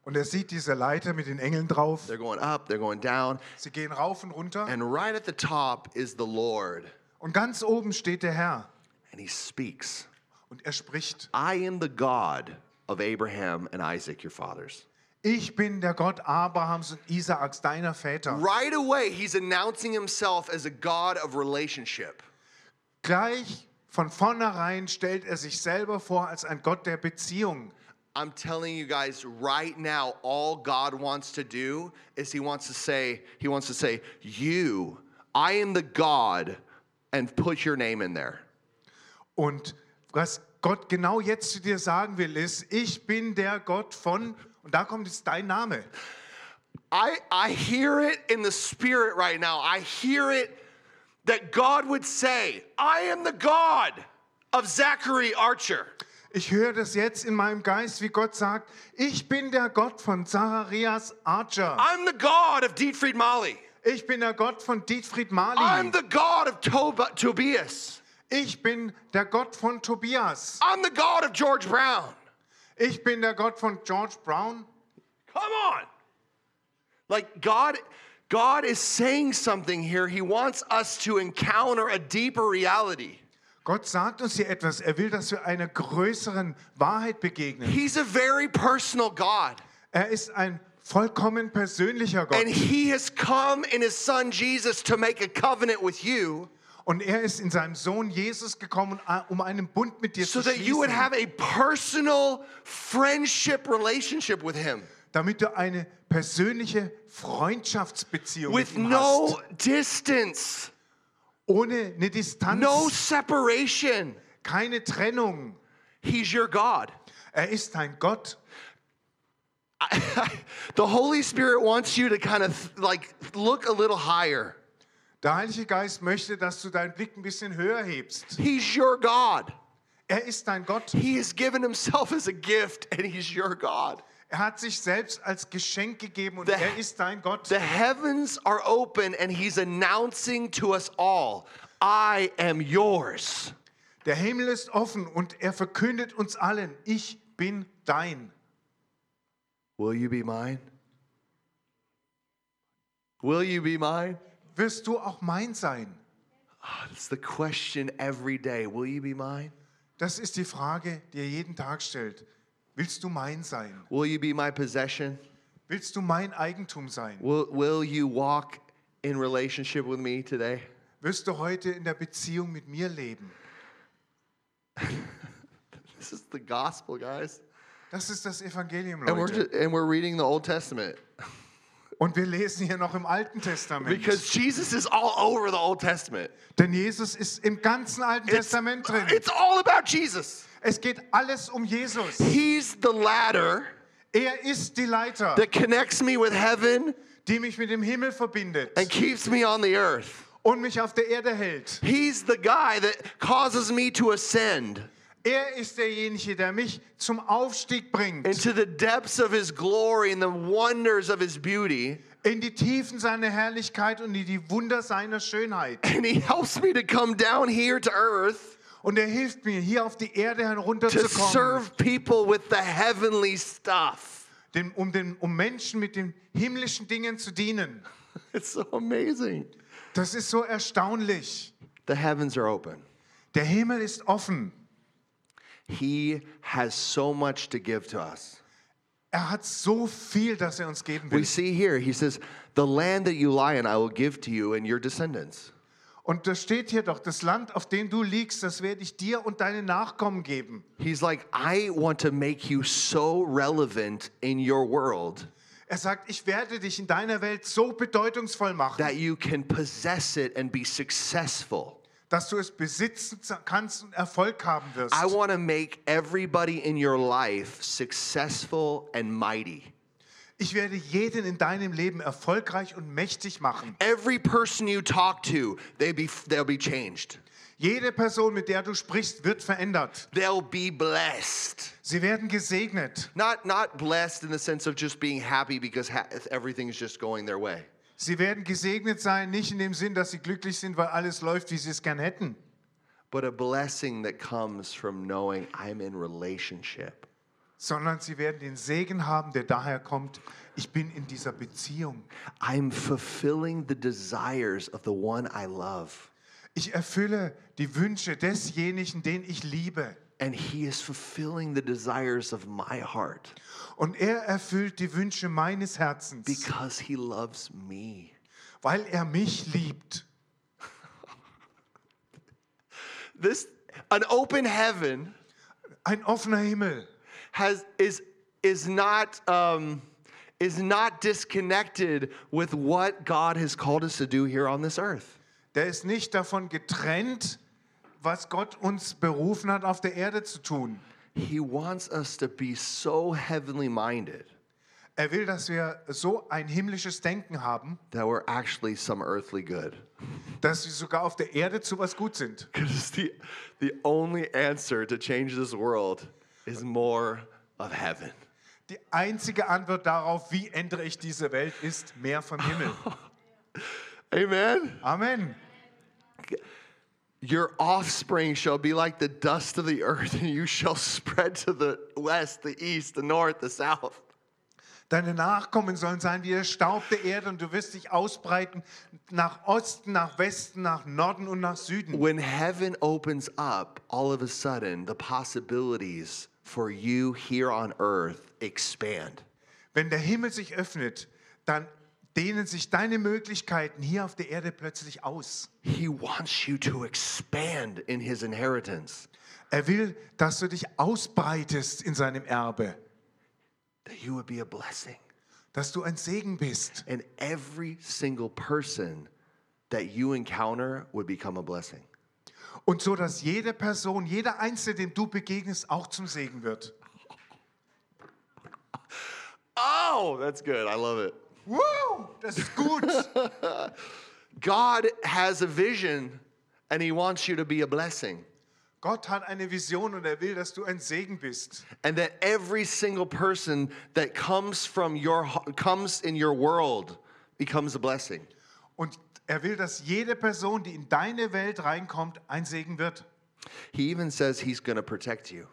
Und er sieht diese Leiter mit den Engeln drauf. They're going up, they're going down. Sie gehen rauf und runter. And right at the top is the Lord. Und ganz oben steht der Herr. And he speaks. Und er spricht. I am the God of Abraham and Isaac, your fathers. Ich bin der Gott Abrahams und Isaaks, deiner Väter. Right away, he's announcing himself as a God of relationship. Gleich von vornherein stellt er sich selber vor als ein Gott der Beziehung. I'm telling you guys right now, all God wants to do is he wants to say, he wants to say, you, I am the God, and put your name in there. Und was Gott genau jetzt zu dir sagen will, ist, ich bin der Gott von, und da kommt jetzt dein Name. I, I hear it in the spirit right now. I hear it. That God would say, I am the God of Zachary Archer. Ich höre das jetzt in meinem Geist, wie Gott sagt, ich bin der Gott von Zacharias Archer. I'm the God of Dietfried Mali. Ich bin der Gott von Dietfried Mali. I'm the God of Tob- Tobias. Ich bin der Gott von Tobias. I'm the God of George Brown. Ich bin der Gott von George Brown. Come on. Like God... God is saying something here. He wants us to encounter a deeper reality. Gott sagt uns hier etwas. Er will, dass wir einer größeren Wahrheit begegnen. He's a very personal God. Er ist ein vollkommen persönlicher Gott. And he has come in his son Jesus to make a covenant with you. Und er ist in seinem Sohn Jesus gekommen, um einen Bund mit dir so zu schließen. So that you would have a personal friendship relationship with him. Damit du eine persönliche Freundschaftsbeziehung with mit ihm no hast. Distance. Ohne eine Distanz. No separation. Keine Trennung. He's your God. Er ist dein Gott. I, I, the Holy Spirit wants you to kind of like look a little higher. Der Heilige Geist möchte, dass du deinen Blick ein bisschen höher hebst. He's your God. Er ist dein Gott. He has given himself as a gift and he's your God. Er hat sich selbst als Geschenk gegeben und the, er ist dein Gott. The heavens are open and he's announcing to us all, I am yours. Der Himmel ist offen und er verkündet uns allen, ich bin dein. Will you be mine? Will you be mine? Wirst du auch mein sein? Oh, that's the question every day. Will you be mine? Das ist die Frage, die er jeden Tag stellt. Willst du mein sein? Will you be my possession? Willst du mein Eigentum sein? Will, will you walk in relationship with me today? Wirst du heute in der Beziehung mit mir leben? This is the gospel, guys. Das ist das Evangelium, Leute. And we're, just, and we're reading the Old Testament. Und wir lesen hier noch im Alten Testament. Because Jesus is all over the Old Testament. Denn Jesus ist im ganzen Alten it's, Testament drin. It's all about Jesus. Es geht alles um Jesus. He's the ladder. Er ist die Leiter. That connects me with heaven. Die mich mit dem Himmel verbindet. And keeps me on the earth. Und mich auf der Erde hält. He's the guy that causes me to ascend. Er ist derjenige, der mich zum Aufstieg bringt. Into the depths of his glory and the wonders of his beauty. In die Tiefen seiner Herrlichkeit und in die Wunder seiner Schönheit. And he helps me to come down here to earth. Und er hilft mir, hier auf die Erde herunterzukommen. To serve people with the heavenly stuff. Den, um, den, um Menschen mit den himmlischen Dingen zu dienen. It's so amazing. Das ist so erstaunlich. The heavens are open. Der Himmel ist offen. He has so much to give to us. Er hat so viel, dass er uns geben will. We see here, he says, the land that you lie in, I will give to you and your descendants. Und da steht hier doch, das Land, auf dem du liegst, das werde ich dir und deinen Nachkommen geben. He's like, I want to make you so relevant in your world. Er sagt, ich werde dich in deiner Welt so bedeutungsvoll machen, that you can possess it and be successful. Dass du es besitzen kannst und Erfolg haben wirst. I want to make everybody in your life successful and mighty. Ich werde jeden in deinem Leben erfolgreich und mächtig machen. Every person you talk to, they be, they'll be changed. Jede Person, mit der du sprichst, wird verändert. They'll be blessed. Sie werden gesegnet. Not not blessed in the sense of just being happy because ha- everything is just going their way. Sie werden gesegnet sein, nicht in dem Sinn, dass sie glücklich sind, weil alles läuft, wie sie es gern hätten. But a blessing that comes from knowing I'm in relationship. Sondern sie werden den Segen haben, der daher kommt, ich bin in dieser Beziehung. I'm fulfilling the desires of the one I love. Ich erfülle die Wünsche desjenigen, den ich liebe. And he is fulfilling the desires of my heart. Und er erfüllt die Wünsche meines Herzens. Because he loves me. Weil er mich liebt. This an open heaven, ein offener Himmel, has is is not um, is not disconnected with what God has called us to do here on this earth. Der ist nicht davon getrennt, was Gott uns berufen hat, auf der Erde zu tun. He wants us to be so heavenly minded. Er will, dass wir so ein himmlisches Denken haben, that we're actually some earthly good. Dass wir sogar auf der Erde zu was gut sind. Because the, the only answer to change this world is more of heaven. Die einzige Antwort darauf, wie ändere ich diese Welt, ist mehr vom Himmel. Amen. Amen. Your offspring shall be like the dust of the earth, and you shall spread to the west, the east, the north, the south. Deine Nachkommen sollen sein wie der Staub der Erde, und du wirst dich ausbreiten nach Osten, nach Westen, nach Norden und nach Süden. When heaven opens up, all of a sudden, the possibilities for you here on earth expand. Wenn der Himmel sich öffnet, dann dehnen sich deine Möglichkeiten hier auf der Erde plötzlich aus. He wants you to expand in his inheritance. Er will, dass du dich ausbreitest in seinem Erbe. That you would be a blessing. Dass du ein Segen bist. And every single person that you encounter would become a blessing. Und so, dass jede Person, jeder Einzelne, dem du begegnest, auch zum Segen wird. Oh, that's good. I love it. Woo! Das ist gut. God has a vision and he wants you to be a blessing. Gott hat eine Vision und er will, dass du ein Segen bist. And that every single person that comes from your comes in your world becomes a blessing. Und er will, dass jede Person, die in deine Welt reinkommt, ein Segen wird. He even says he's going to protect you.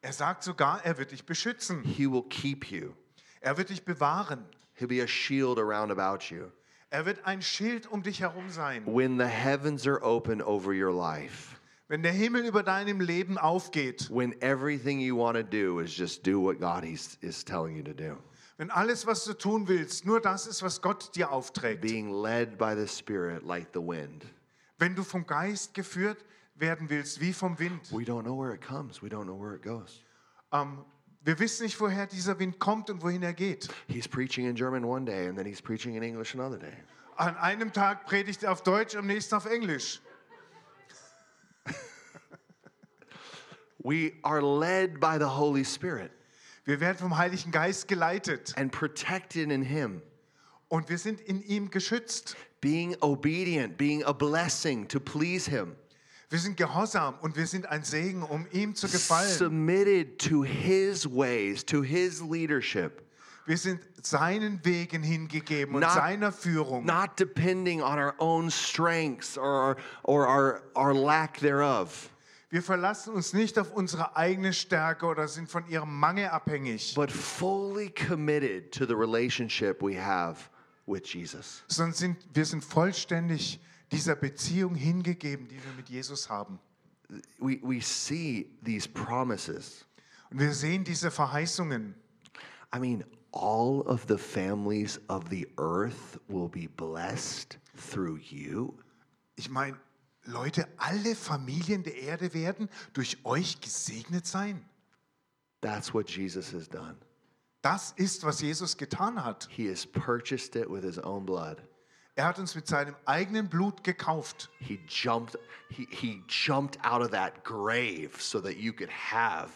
Er sagt sogar, er wird dich beschützen. He will keep you. Er wird dich bewahren. He'll be a shield around about you. Er wird ein Schild um dich herum sein. When the heavens are open over your life. Wenn der Himmel über deinem Leben aufgeht. When everything you want to do is just do what God is, is telling you to do. Wenn alles, was du tun willst, nur das ist, was Gott dir aufträgt. Being led by the Spirit like the wind. Wenn du vom Geist geführt werden willst, wie vom Wind. We don't know where it comes. We don't know where it goes. Um, Wir wissen nicht, woher dieser Wind kommt und wohin er geht. He's preaching in German one day and then he's preaching in English another day. An einem Tag predigt er auf Deutsch, am nächsten auf Englisch. We are led by the Holy Spirit. Wir werden vom Heiligen Geist geleitet. And protected in him. Und wir sind in ihm geschützt. Being obedient, being a blessing to please him. Wir sind gehorsam und wir sind ein Segen, um ihm zu gefallen. Submitted to his ways, to his leadership. Wir sind seinen Wegen hingegeben und not, seiner Führung. Not depending on our own strengths or or our our lack thereof. Wir verlassen uns nicht auf unsere eigene Stärke oder sind von ihrem Mangel abhängig. But fully committed to the relationship we have with Jesus. Sondern sind, wir sind vollständig dieser Beziehung hingegeben, die wir mit Jesus haben. We we see these promises. Und wir sehen diese Verheißungen. I mean, all of the families of the earth will be blessed through you. Ich meine, Leute, alle Familien der Erde werden durch euch gesegnet sein. That's what Jesus has done. Das ist, was Jesus getan hat. He has purchased it with his own blood. Er hat uns mit seinem eigenen Blut gekauft. He jumped, he, he jumped out of that grave so that you could have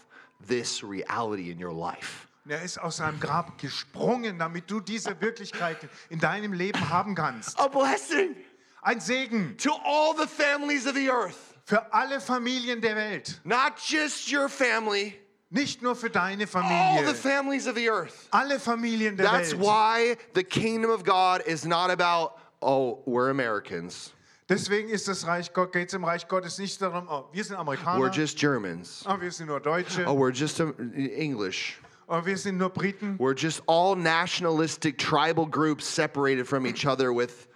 this reality in your life. Er ist aus seinem Grab gesprungen, damit du diese Wirklichkeit in deinem Leben haben kannst. A blessing. Ein Segen. To all the families of the earth. Für alle Familien der Welt. Not just your family. Nicht nur für deine Familie. All the families of the earth. Alle Familien der That's Welt. That's why the kingdom of God is not about, oh, we're Americans. Deswegen ist das Reich Gott, geht's im Reich Gottes nicht darum, oh, wir sind Amerikaner. We're just Germans. Oh, wir sind nur Deutsche. Oh, we're just English. Oh, wir sind nur Briten. We're just all nationalistic tribal groups separated from each other with.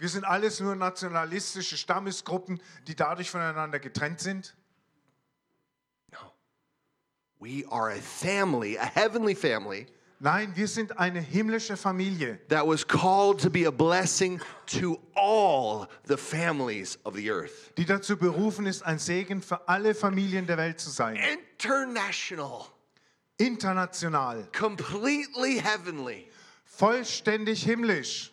Wir sind alles nur nationalistische Stammesgruppen, die dadurch voneinander getrennt sind. No. We are a family, a heavenly family. Nein, wir sind eine himmlische Familie. That was called to be a blessing to all the families of the earth. Die dazu berufen ist, ein Segen für alle Familien der Welt zu sein. International. International. Completely heavenly. Vollständig himmlisch.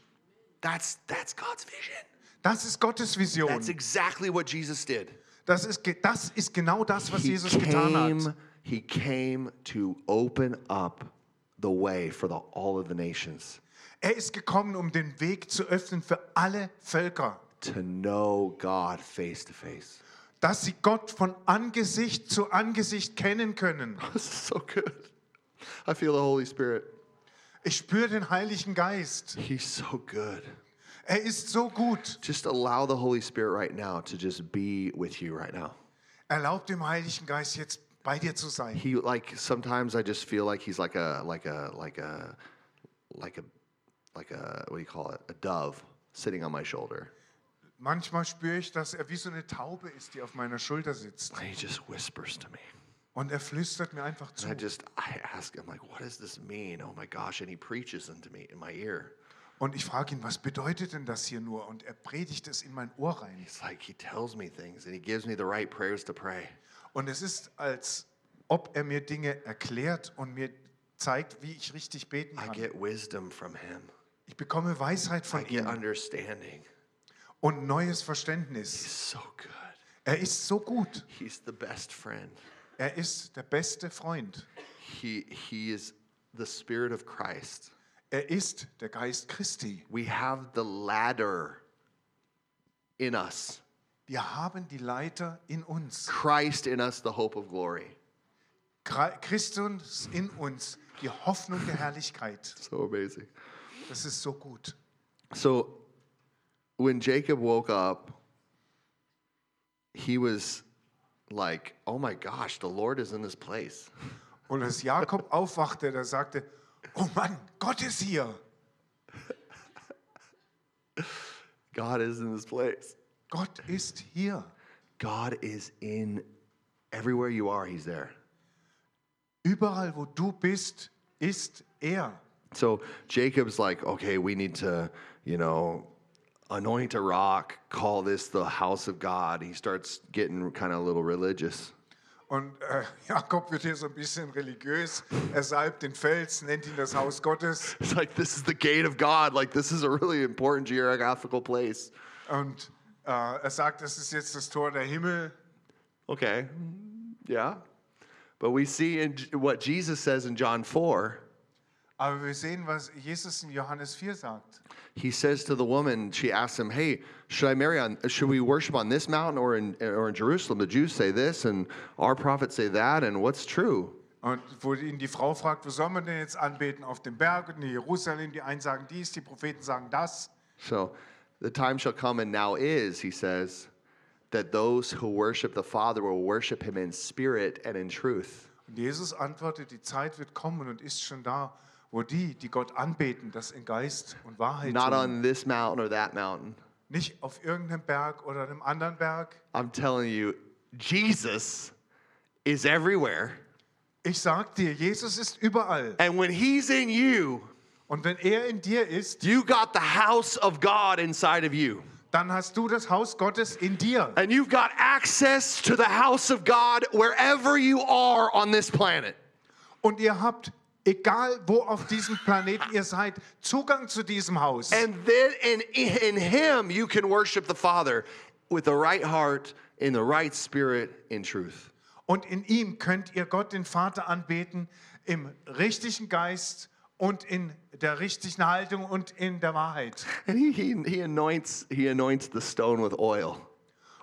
That's that's God's vision. Das ist Gottes Vision. That's exactly what Jesus did. Das ist das ist genau das, was he Jesus came, getan hat. He came to open up the way for the, all of the nations. Er ist gekommen, um den Weg zu öffnen für alle Völker. To know God face to face. Dass sie Gott von Angesicht zu Angesicht kennen können. This is so good. I feel the Holy Spirit. Ich spüre den Heiligen Geist. He's so good. Er ist so gut. Just allow the Holy Spirit right now to just be with you right now. Erlaub dem Heiligen Geist jetzt bei dir zu sein. He like sometimes I just feel like he's like a like a like a like a like a what do you call it? A dove sitting on my shoulder. Manchmal spüre ich, dass er wie so eine Taube ist, die auf meiner Schulter sitzt. And he just whispers to me. Und er flüstert mir einfach zu. And I just, I ask, I'm like, what does this mean? Oh my gosh! And he preaches unto me in my ear. Und ich frage ihn, was bedeutet denn das hier nur? Und er predigt es in mein Ohr rein. It's like he tells me things and he gives me the right prayers to pray. Und es ist, als ob er mir Dinge erklärt und mir zeigt, wie ich richtig beten kann. I get wisdom from him. Ich bekomme Weisheit von I ihm. I get understanding. Und neues Verständnis. He's so good. Er ist so gut. He's the best friend. Er ist der beste Freund. He, he is the Spirit of Christ. Er ist der Geist Christi. We have the ladder in us. Wir haben die Leiter in uns. Christ in us, the hope of glory. Christus in uns, die Hoffnung der Herrlichkeit. So amazing. Das ist so gut. So, when Jacob woke up, he was like, oh my gosh, the Lord is in this place. Und als Jakob aufwachte, da sagte, oh Mann, Gott ist hier. God is in this place. Gott ist hier. God is in everywhere you are, he's there. Überall wo du bist, ist er. So Jacob's like, okay, we need to, you know, anoint a rock, call this the house of God. He starts getting kind of a little religious. Und äh, Jakob wird hier so ein bisschen religiös. Er salbt den Fels, nennt ihn das Haus Gottes. It's like, this is the gate of God. Like, this is a really important geographical place. Und äh, er sagt, das ist jetzt das Tor der Himmel. Okay, yeah. But we see in what Jesus says in John four. Aber wir sehen, was Jesus in Johannes vier sagt. He says to the woman, she asks him, "Hey, should I marry on? Should we worship on this mountain or in or in Jerusalem? The Jews say this, and our prophets say that, and what's true?" Und wo ihn die Frau fragt, wo soll man denn jetzt anbeten? Auf dem Berg und in Jerusalem? Die einen sagen dies, die Propheten sagen das. So, the time shall come, and now is, he says, that those who worship the Father will worship Him in spirit and in truth. Und Jesus antwortet: Die Zeit wird kommen und ist schon da, wo die, die Gott anbeten, das in Geist und Wahrheit tun. Not on this mountain or that mountain. Nicht auf irgendeinem Berg oder einem anderen Berg. I'm telling you, Jesus is everywhere. Ich sag dir, Jesus ist überall. And when He's in you, und wenn er in dir ist, you got the house of God inside of you. Dann hast du das Haus Gottes in dir. And you've got access to the house of God wherever you are on this planet. Und ihr habt, egal wo auf diesem Planeten ihr seid, Zugang zu diesem Haus. And then in, in Him you can worship the Father with the right heart, in the right spirit, in truth. Und in ihm könnt ihr Gott den Vater anbeten im richtigen Geist und in der richtigen Haltung und in der Wahrheit. And he, he, he anoints, he anoints the stone with oil.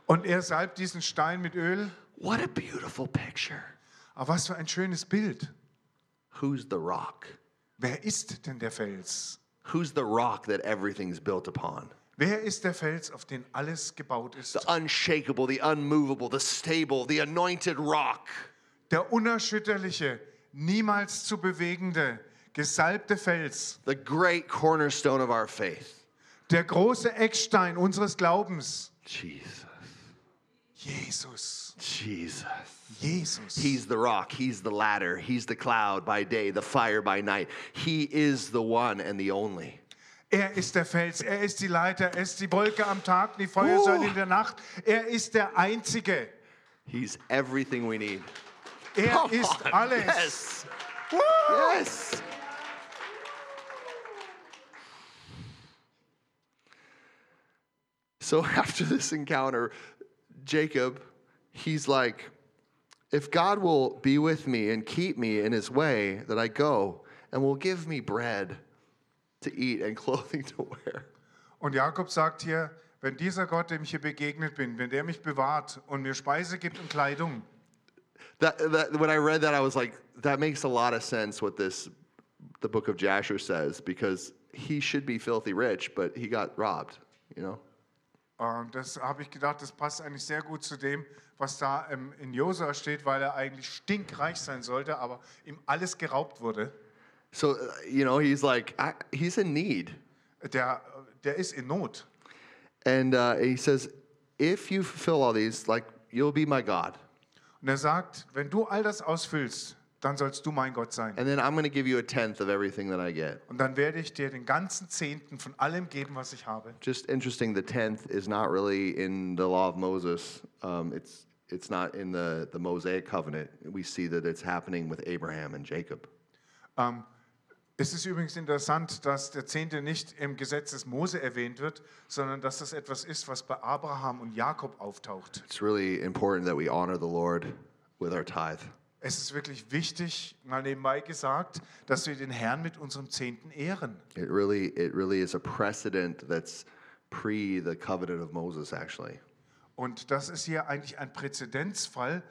Und er salbt diesen Stein mit Öl. What a beautiful picture. Aber was für ein schönes Bild. Who's the rock? Wer ist denn der Fels? Who's the rock that everything's built upon? Wer ist der Fels, auf den alles gebaut ist? The unshakable, the unmovable, the stable, the anointed rock. Der unerschütterliche, niemals zu bewegende, gesalbte Fels. The great cornerstone of our faith. Der große Eckstein unseres Glaubens. Jesus. Jesus. Jesus. Jesus. He's the rock, he's the ladder, he's the cloud by day, the fire by night. He is the one and the only. Er ist der Fels, er ist die Leiter, er ist die Wolke am Tag, die Feuersäule in der Nacht. Er ist der Einzige. He's everything we need. Er Come ist on. Alles. Yes. Woo! Yes. So after this encounter, Jacob, he's like, if God will be with me and keep me in his way that I go and will give me bread to eat and clothing to wear. Und Jakob sagt hier, wenn dieser Gott, dem ich hier begegnet bin, wenn der mich bewahrt und mir Speise gibt und Kleidung. That, that, when I read that, I was like, that makes a lot of sense what this, the book of Jasher says, because he should be filthy rich, but he got robbed, you know? Und das habe ich gedacht, das passt eigentlich sehr gut zu dem, was da ähm, in Josua steht, weil er eigentlich stinkreich sein sollte, aber ihm alles geraubt wurde. So, you know, he's like, I, he's in need. Der, der ist in Not. And uh, he says, if you fulfill all these, like, you'll be my God. Und er sagt, wenn du all das ausfüllst, dann sollst du mein Gott sein. And then I'm going to give you a tenth of everything that I get. Und dann werde ich dir den ganzen Zehnten von allem geben, was ich habe. Just interesting, the tenth is not really in the law of Moses. Um, it's it's not in the the Mosaic covenant. We see that it's happening with Abraham and Jacob. Um, es ist übrigens interessant, dass der Zehnte nicht im Gesetz des Mose erwähnt wird, sondern dass das etwas ist, was bei Abraham und Jakob auftaucht. It's really important that we honor the Lord with our tithe. Es ist wirklich wichtig, mal nebenbei gesagt, dass wir den Herrn mit unserem Zehnten ehren. It really, it really is a precedent that's pre the covenant of Moses actually. Und das ist hier eigentlich ein Präzedenzfall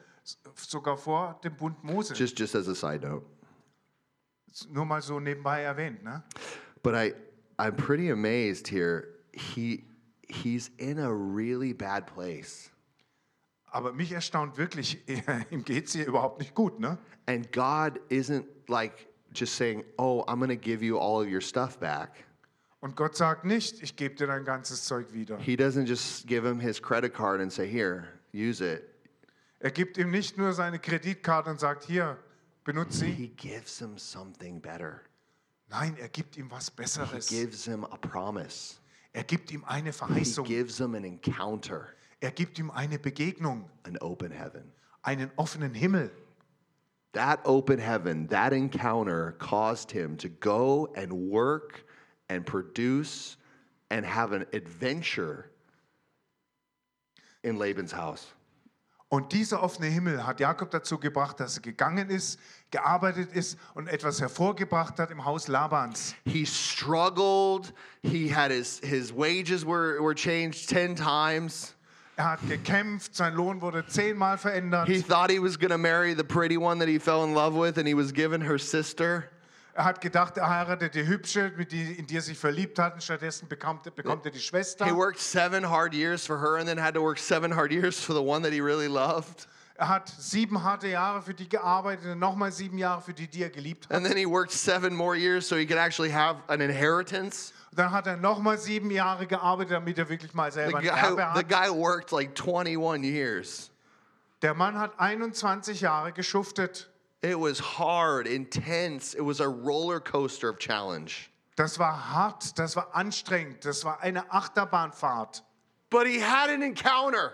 sogar vor dem Bund Mose. Just, just as a side note. Nur mal so nebenbei erwähnt, ne? But I, I'm pretty amazed here. He, he's in a really bad place. Aber mich erstaunt wirklich, ihm geht's hier überhaupt nicht gut, ne? And God isn't like just saying, "Oh, I'm going to give you all of your stuff back." Und Gott sagt nicht, ich gebe dir dein ganzes Zeug wieder. He doesn't just give him his credit card and say, "Here, use it." Er gibt ihm nicht nur seine Kreditkarte und sagt, hier, benutze sie. He gives him something better. Nein, er gibt ihm was Besseres. He gives him a promise. Er gibt ihm eine Verheißung. He gives him an encounter. Er gibt ihm eine Begegnung, an open heaven. Einen offenen Himmel. That open heaven, that encounter caused him to go and work and produce and have an adventure in Laban's house. Und dieser offene Himmel hat Jakob dazu gebracht, dass er gegangen ist, gearbeitet ist und etwas hervorgebracht hat im Haus Labans. He struggled, he had his his wages were were changed ten times. Er hat gekämpft, sein Lohn wurde zehnmal verändert. He thought he was going to marry the pretty one that he fell in love with and he was given her sister. Er hat gedacht, er heiratet die Hübsche, mit die, in die er sich verliebt hat, und stattdessen bekommt, bekommt er die Schwester. He worked seven hard years for her and then had to work seven hard years for the one that he really loved. Er hat sieben harte Jahre für die gearbeitet und nochmal sieben Jahre für die, die er geliebt hat. And then he worked seven more years so he could actually have an inheritance. Dann hat er nochmal sieben Jahre gearbeitet, damit er wirklich mal selber ein Erbe hat. The guy worked like twenty-one years. Der Mann hat einundzwanzig Jahre geschuftet. It was hard, intense. It was a roller coaster of challenge. Das war hart, das war anstrengend, das war eine Achterbahnfahrt. But he had an encounter.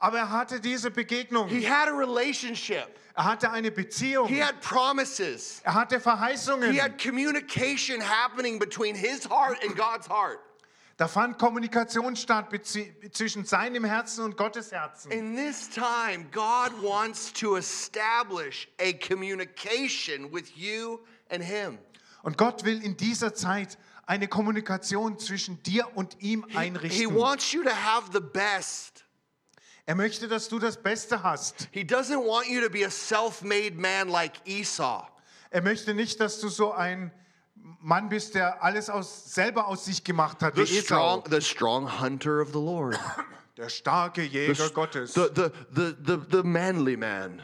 Aber er hatte diese Begegnung. He had a relationship. Er hatte eine Beziehung. He had promises. Er hatte Verheißungen. He had communication happening between his heart and God's heart. Da fand Kommunikation statt zwischen seinem Herzen und Gottes Herzen. In this time, God wants to establish a communication with you and him. Und Gott will in dieser Zeit eine Kommunikation zwischen dir und ihm einrichten. He, he wants you to have the best. Er möchte, dass du das Beste hast. He doesn't want you to be a self-made man like Esau. Er möchte nicht, dass du so ein Mann bist, der alles aus, selber aus sich gemacht hat. The strong, the strong hunter of the Lord. Der starke Jäger the, Gottes. The, the, the, the, the manly man.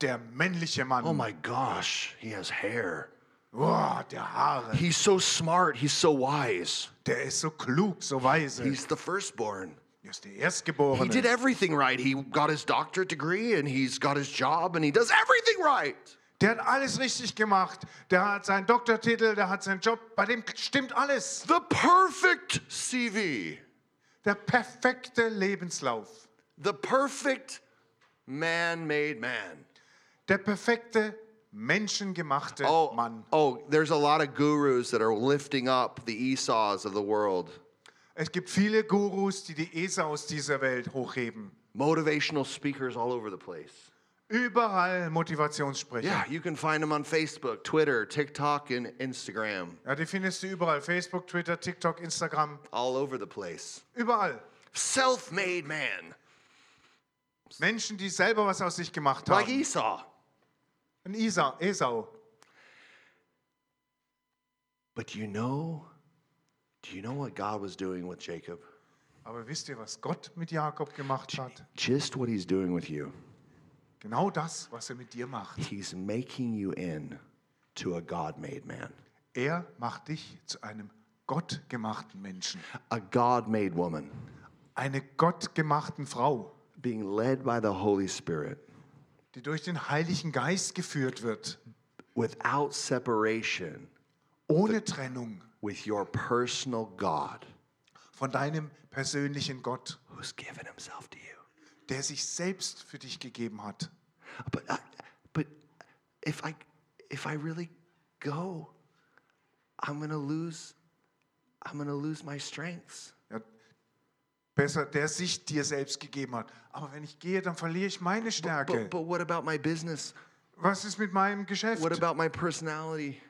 Der männliche Mann. Oh my gosh, he has hair. Oh, der Haare. He's so smart, he's so wise. Der ist so klug, so weise. He's the firstborn. Er ist der Erstgeborene. He did everything right. He got his doctorate degree and he's got his job and he does everything right. Der hat alles richtig gemacht. Der hat seinen Doktortitel, der hat seinen Job. Bei dem stimmt alles. The perfect C V. Der perfekte Lebenslauf. The perfect man-made man. Der perfekte menschengemachte oh, Mann. Oh, there's a lot of gurus that are lifting up the Esau's of the world. Es gibt viele Gurus, die die Esaus dieser Welt hochheben. Motivational speakers all over the place. Überall Motivationssprecher. Yeah, you can find them on Facebook, Twitter, TikTok and Instagram. Ja, die findest du überall, Facebook, Twitter, TikTok, Instagram. All over the place. Überall. Self-made man. Menschen, die selber was aus sich gemacht haben. Like Esau. Ein Esau, Esau. But you know, do you know what God was doing with Jacob? Aber wisst ihr, was Gott mit Jakob gemacht hat? Just what he's doing with you. Genau das, was er mit dir macht. He's making you in to a God-made man. Er macht dich zu einem gottgemachten Menschen. A God-made woman. Eine gottgemachten Frau. Being led by the Holy Spirit. Die durch den Heiligen Geist geführt wird. Without separation. Ohne Trennung. With your personal God. Von deinem persönlichen Gott. Who's given himself to you. Der sich selbst für dich gegeben hat. But, uh, but if I if I really go, I'm gonna lose I'm gonna lose my strengths. Ja, besser, der sich dir selbst gegeben hat. Aber wenn ich gehe, dann verliere ich meine Stärke. But, but, but what about my business? Was ist mit meinem Geschäft? What about my personality?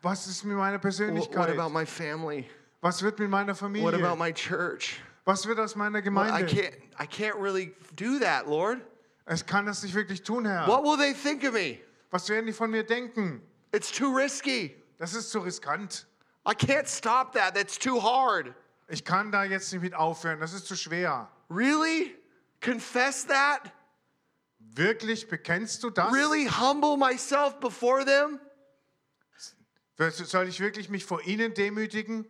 Was ist mit meiner Persönlichkeit? What about my family? Was wird mit meiner Familie? What about my church? Was wird aus meiner Gemeinde? Well, I can't, I can't really do that, Lord. Es kann das nicht wirklich tun, Herr. What will they think of me? Was werden die von mir denken? It's too risky. Das ist zu riskant. I can't stop that. That's too hard. Ich kann da jetzt nicht mit aufhören. Das ist zu schwer. Really? Confess that? Wirklich bekennst du das? Really humble myself before them? Soll ich wirklich mich vor ihnen demütigen?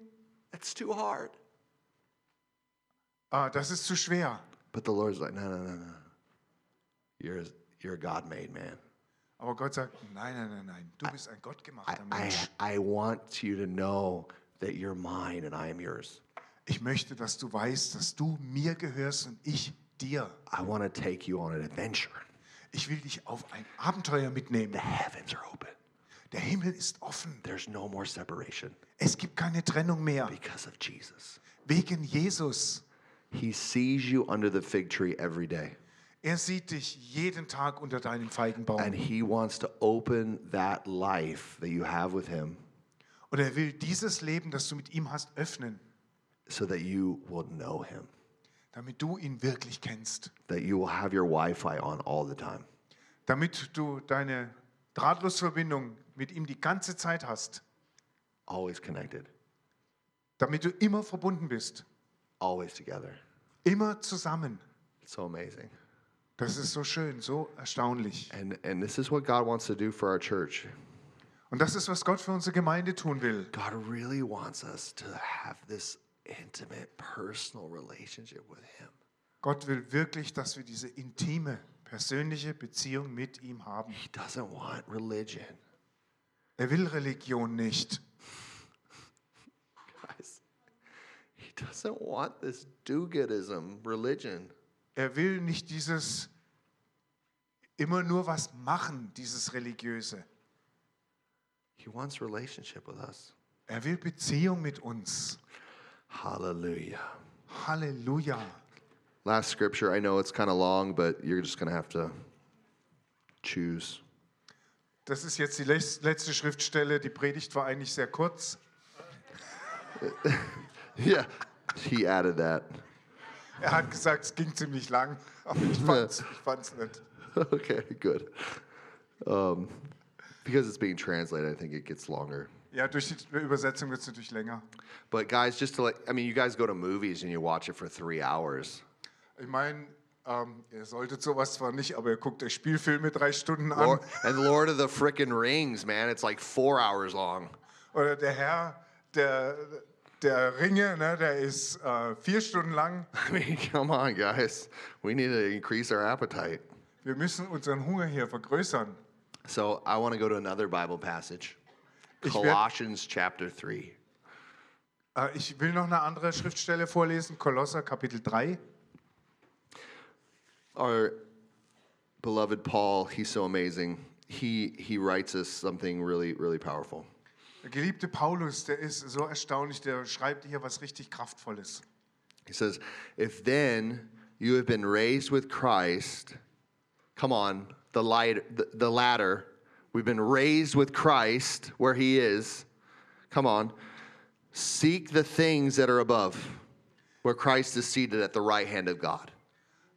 That's too hard. Ah, das ist zu schwer. But the Lord's like, no, no, no, no. You're you're a God-made man. Aber Gott sagt, nein, nein, nein, nein. Du bist ein gottgemachter Mensch. I, I want you to know that you're mine and I am yours. Ich möchte, dass du weißt, dass du mir gehörst und ich dir. I want to take you on an adventure. Ich will dich auf ein Abenteuer mitnehmen. The heavens are open. Der Himmel ist offen. There's no more separation. Es gibt keine Trennung mehr. Because of Jesus. Wegen Jesus. He sees you under the fig tree every day. Er sieht dich jeden Tag unter deinen Feigenbaum. And he wants to open that life that you have with him. Und er will dieses Leben, das du mit ihm hast, öffnen. So that you will know him. Damit du ihn wirklich kennst. That you will have your Wi-Fi on all the time. Damit du deine Drahtlosverbindung mit ihm die ganze Zeit hast. Always connected. Damit du immer verbunden bist. Always together. Immer zusammen. It's so amazing. Das ist so schön, so erstaunlich. And, and this is what God wants to do for our church. Und das ist, was Gott für unsere Gemeinde tun will. God really wants us to have this intimate, personal relationship with him. Gott will wirklich, dass wir diese intime, persönliche Beziehung mit ihm haben. He doesn't want religion. Er will Religion nicht. Guys, he doesn't want this do-goodism religion. Er will nicht dieses immer nur was machen, dieses Religiöse. He wants relationship with us. Er will Beziehung mit uns. Hallelujah. Hallelujah. Last scripture, I know it's kind of long, but you're just going to have to choose. Das ist jetzt die letzte Schriftstelle. Die Predigt war eigentlich sehr kurz. Yeah, he added that. Er hat gesagt, es ging ziemlich lang, aber ich fand's, ich fand's nicht. Okay, good. Um, because it's being translated, I think it gets longer. Ja, durch die Übersetzung wird's natürlich länger. But guys, just to like, I mean, you guys go to movies and you watch it for three hours. Ich meine, um, ihr solltet sowas zwar nicht, aber ihr guckt euch Spielfilme drei Stunden an. Lord, and Lord of the frickin' Rings, man, it's like four hours long. Oder der Herr, der Der Ringe, ne, der ist uh, vier Stunden lang. I mean, come on, guys. We need to increase our appetite. Wir müssen unseren Hunger hier vergrößern. So, I want to go to another Bible passage. Colossians chapter three. Uh, ich will noch eine andere Schriftstelle vorlesen. Kolosser, Kapitel drei. Our beloved Paul, he's so amazing. He, he writes us something really, really powerful. Der geliebte Paulus, der ist so erstaunlich, der schreibt hier was richtig Kraftvolles. He says, if then you have been raised with Christ, come on, the light, the, the ladder, we've been raised with Christ, where he is, come on, seek the things that are above, where Christ is seated at the right hand of God.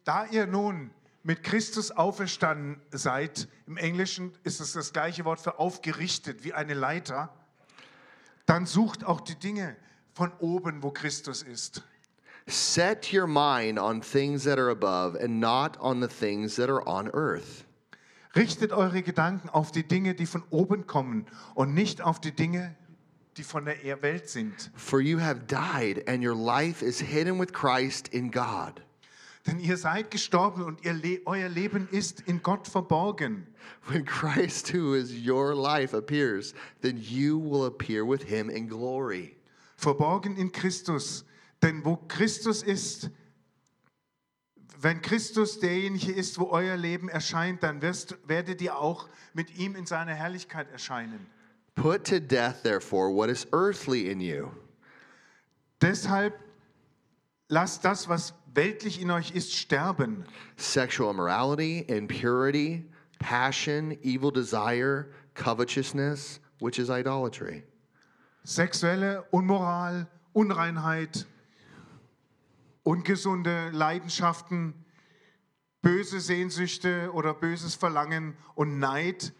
Da ihr nun mit Christus auferstanden seid, im Englischen ist es das gleiche Wort für aufgerichtet, wie eine Leiter, dann sucht auch die Dinge von oben, wo Christus ist. Set your mind on things that are above and not on the things that are on earth. Richtet eure Gedanken auf die Dinge, die von oben kommen und nicht auf die Dinge, die von der Welt sind. For you have died and your life is hidden with Christ in God. Denn ihr seid gestorben und ihr Le- euer Leben ist in Gott verborgen. When Christ, who is your life, appears, then you will appear with him in glory. Verborgen in Christus, denn wo Christus ist, wenn Christus derjenige ist, wo euer Leben erscheint, dann wirst, werdet ihr auch mit ihm in seiner Herrlichkeit erscheinen. Put to death, therefore, what is earthly in you. Deshalb lasst das, was weltlich in euch ist, sterben. Sexual immorality, impurity, passion, evil desire, covetousness, which is idolatry. Sexuelle Unmoral, Unreinheit, ungesunde Leidenschaften, böse Sehnsüchte oder böses Verlangen und Neid,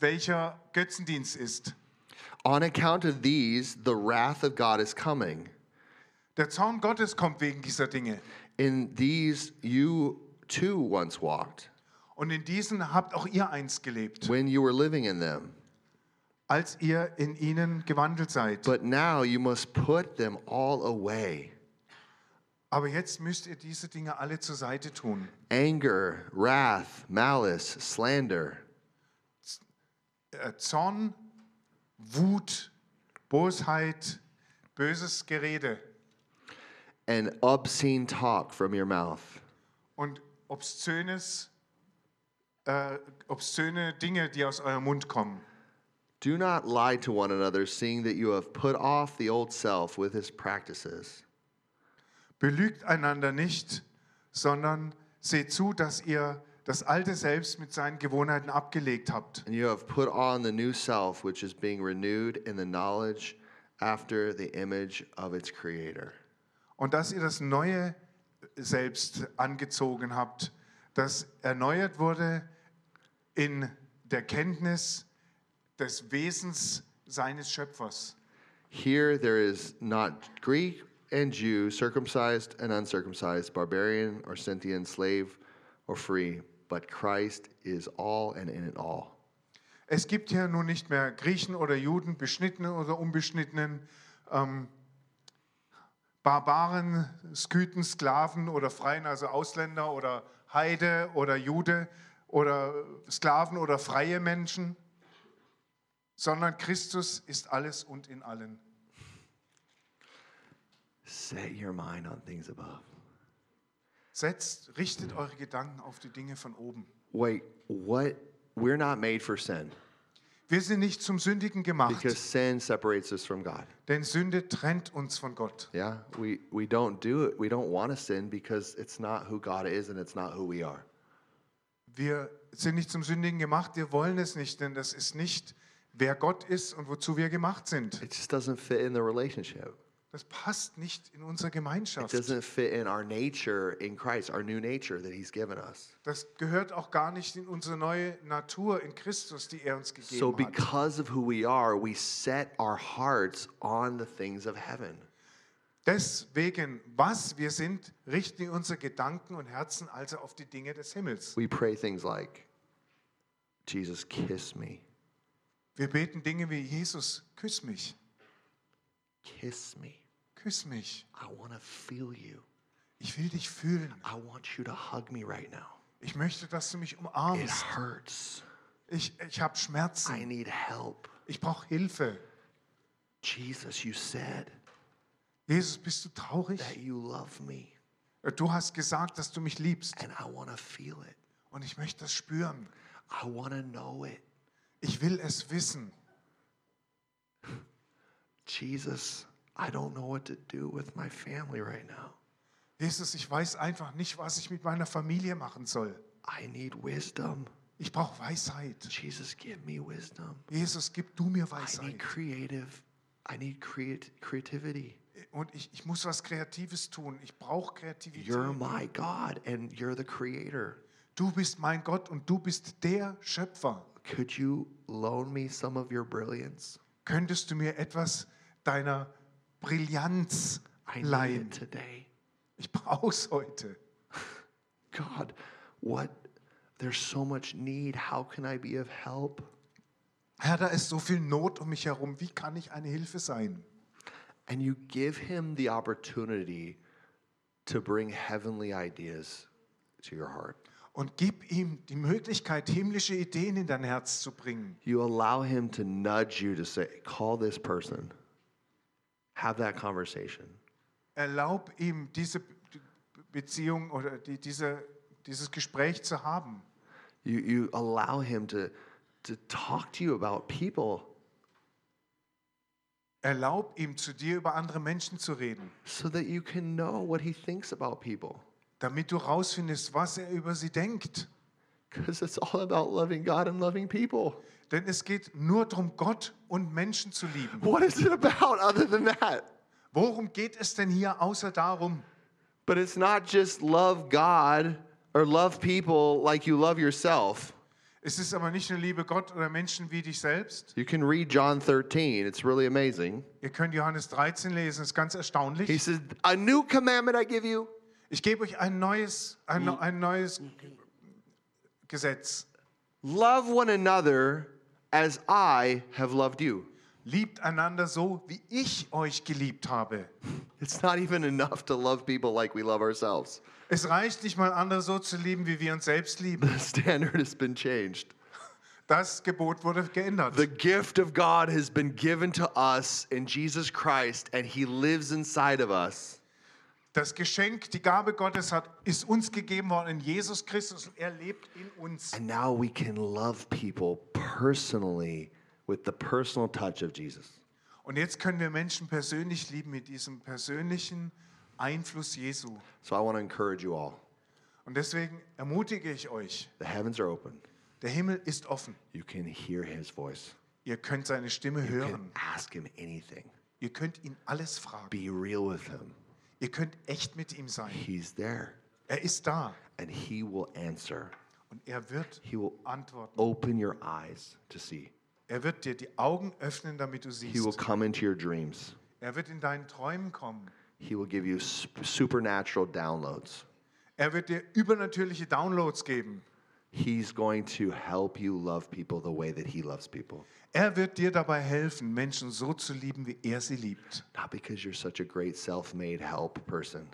welcher Götzendienst ist. On account of these, the wrath of God is coming. Der Zorn Gottes kommt wegen dieser Dinge. In these you too once walked. Und in diesen habt auch ihr einst gelebt. When you were living in them. Als ihr in ihnen gewandelt seid. But now you must put them all away. Aber jetzt müsst ihr diese Dinge alle zur Seite tun. Anger, wrath, malice, slander. Zorn, Wut, Bosheit, böses Gerede. And obscene talk from your mouth. Und obszönes, äh, obszöne Dinge, die aus eurem Mund kommen. Do not lie to one another, seeing that you have put off the old self with his practices. Belügt einander nicht, sondern Seht zu, dass ihr das alte Selbst mit seinen Gewohnheiten abgelegt habt. And you have put on the new self, which is being renewed in the knowledge after the image of its creator. Und dass ihr das neue Selbst angezogen habt, das erneuert wurde in der Kenntnis des Wesens seines Schöpfers. Here there is not Greek and Jew, circumcised and uncircumcised, barbarian or Scythian, slave or free, but Christ is all and in it all. Es gibt hier nun nicht mehr Griechen oder Juden, Beschnittenen oder Unbeschnittenen, ähm, Barbaren, Skythen, Sklaven oder Freien, also Ausländer oder Heide oder Jude oder Sklaven oder freie Menschen, sondern Christus ist alles und in allen. Set your mind on things above. Setzt, richtet eure Gedanken auf die Dinge von oben. Wait, what? We're not made for sin. Wir sind nicht zum Sündigen gemacht. Because sin separates us from God. Denn Sünde trennt uns von Gott. Yeah, we we don't do it. We don't want to sin because it's not who God is and it's not who we are. Wir sind nicht zum Sündigen gemacht. Wir wollen es nicht, denn das ist nicht wer Gott ist und wozu wir gemacht sind. It just doesn't fit in the relationship. Das passt nicht in unsere Gemeinschaft. It doesn't fit in our nature in Christ, our new nature that he's given us. Das gehört auch gar nicht in unsere neue Natur in Christus, die er uns gegeben hat. So because of who we are, we set our hearts on the things of heaven. Deswegen, was wir sind, richten unsere Gedanken und Herzen also auf die Dinge des Himmels. We pray things like, Jesus, kiss me. Wir beten Dinge wie, Jesus, küss mich. Kiss me. Küss mich. I want to feel you. Ich will dich fühlen. I want you to hug me right now. Ich möchte, dass du mich umarmst. It hurts. Ich, ich habe Schmerzen. I need help. Ich brauche Hilfe. Jesus, you said. Jesus, bist du traurig? That you love me. Du hast gesagt, dass du mich liebst. And I want to feel it. Und ich möchte das spüren. I want to know it. Ich will es wissen. Jesus, I don't know what to do with my family right now. Jesus, ich weiß einfach nicht, was ich mit meiner Familie machen soll. I need wisdom. Ich brauche Weisheit. Jesus, give me wisdom. Jesus, gib du mir Weisheit. I need creative. I need creat- creativity. Und ich, ich muss was Kreatives tun. Ich brauche Kreativität. You're my God and you're the creator. Du bist mein Gott und du bist der Schöpfer. Could you loan me some of your brilliance? Könntest du mir etwas deiner Brillanz leihen? Ich brauche es heute. God, what? There's so much need. How can I be of help? Herr, da ist so viel Not um mich herum. Wie kann ich eine Hilfe sein? And you give him the opportunity to bring heavenly ideas to your heart. Und gib ihm die Möglichkeit, himmlische Ideen in dein Herz zu bringen. You allow him to nudge you to say, call this person. Have that conversation. Erlaub ihm diese Beziehung oder die, diese, dieses Gespräch zu haben. You, you allow him to, to talk to you about people. Erlaub ihm, zu dir über andere Menschen zu reden. So that you can know what he thinks about people. Damit du rausfindest, was er über sie denkt. Because it's all about loving God and loving people. Denn es geht nur darum, Gott und Menschen zu lieben. What is it about other than that? Worum geht es denn hier außer darum? But it's not just love God or love people like you love yourself. Es ist aber nicht nur liebe Gott oder Menschen wie dich selbst. You can read John thirteen. It's really amazing. Ihr könnt Johannes dreizehn lesen. Ist ganz erstaunlich. He says, a new commandment I give you. Ich gebe euch ein neues, ein, ein neues Gesetz. Love one another as I have loved you. Liebt einander so, wie ich euch geliebt habe. It's not even enough to love people like we love ourselves. Es reicht nicht mal, andere so zu lieben, wie wir uns selbst lieben. The standard has been changed. Das Gebot wurde geändert. The gift of God has been given to us in Jesus Christ, and he lives inside of us. Das Geschenk, die Gabe Gottes hat, ist uns gegeben worden in Jesus Christus und er lebt in uns. And now we can love people personally with the personal touch of Jesus. Und jetzt können wir Menschen persönlich lieben mit diesem persönlichen Einfluss Jesu. So I want to encourage you all. Und deswegen ermutige ich euch. The heavens are open. Der Himmel ist offen. You can hear his voice. Ihr könnt seine Stimme hören. You can ask him anything. Ihr könnt ihn alles fragen. Be real with him. Ihr könnt echt mit ihm sein. He's there. Er ist da. And he will answer. Und er wird he will antworten. Open your eyes to see. Er wird dir die Augen öffnen, damit du siehst. He will come into your dreams. Er wird in deinen Träumen kommen. He will give you supernatural downloads. Er wird dir übernatürliche Downloads geben. He's going to help you love people the way that he loves people. Er wird dir dabei helfen, Menschen so zu lieben, wie er sie liebt. Not because you're such a great self-made help person.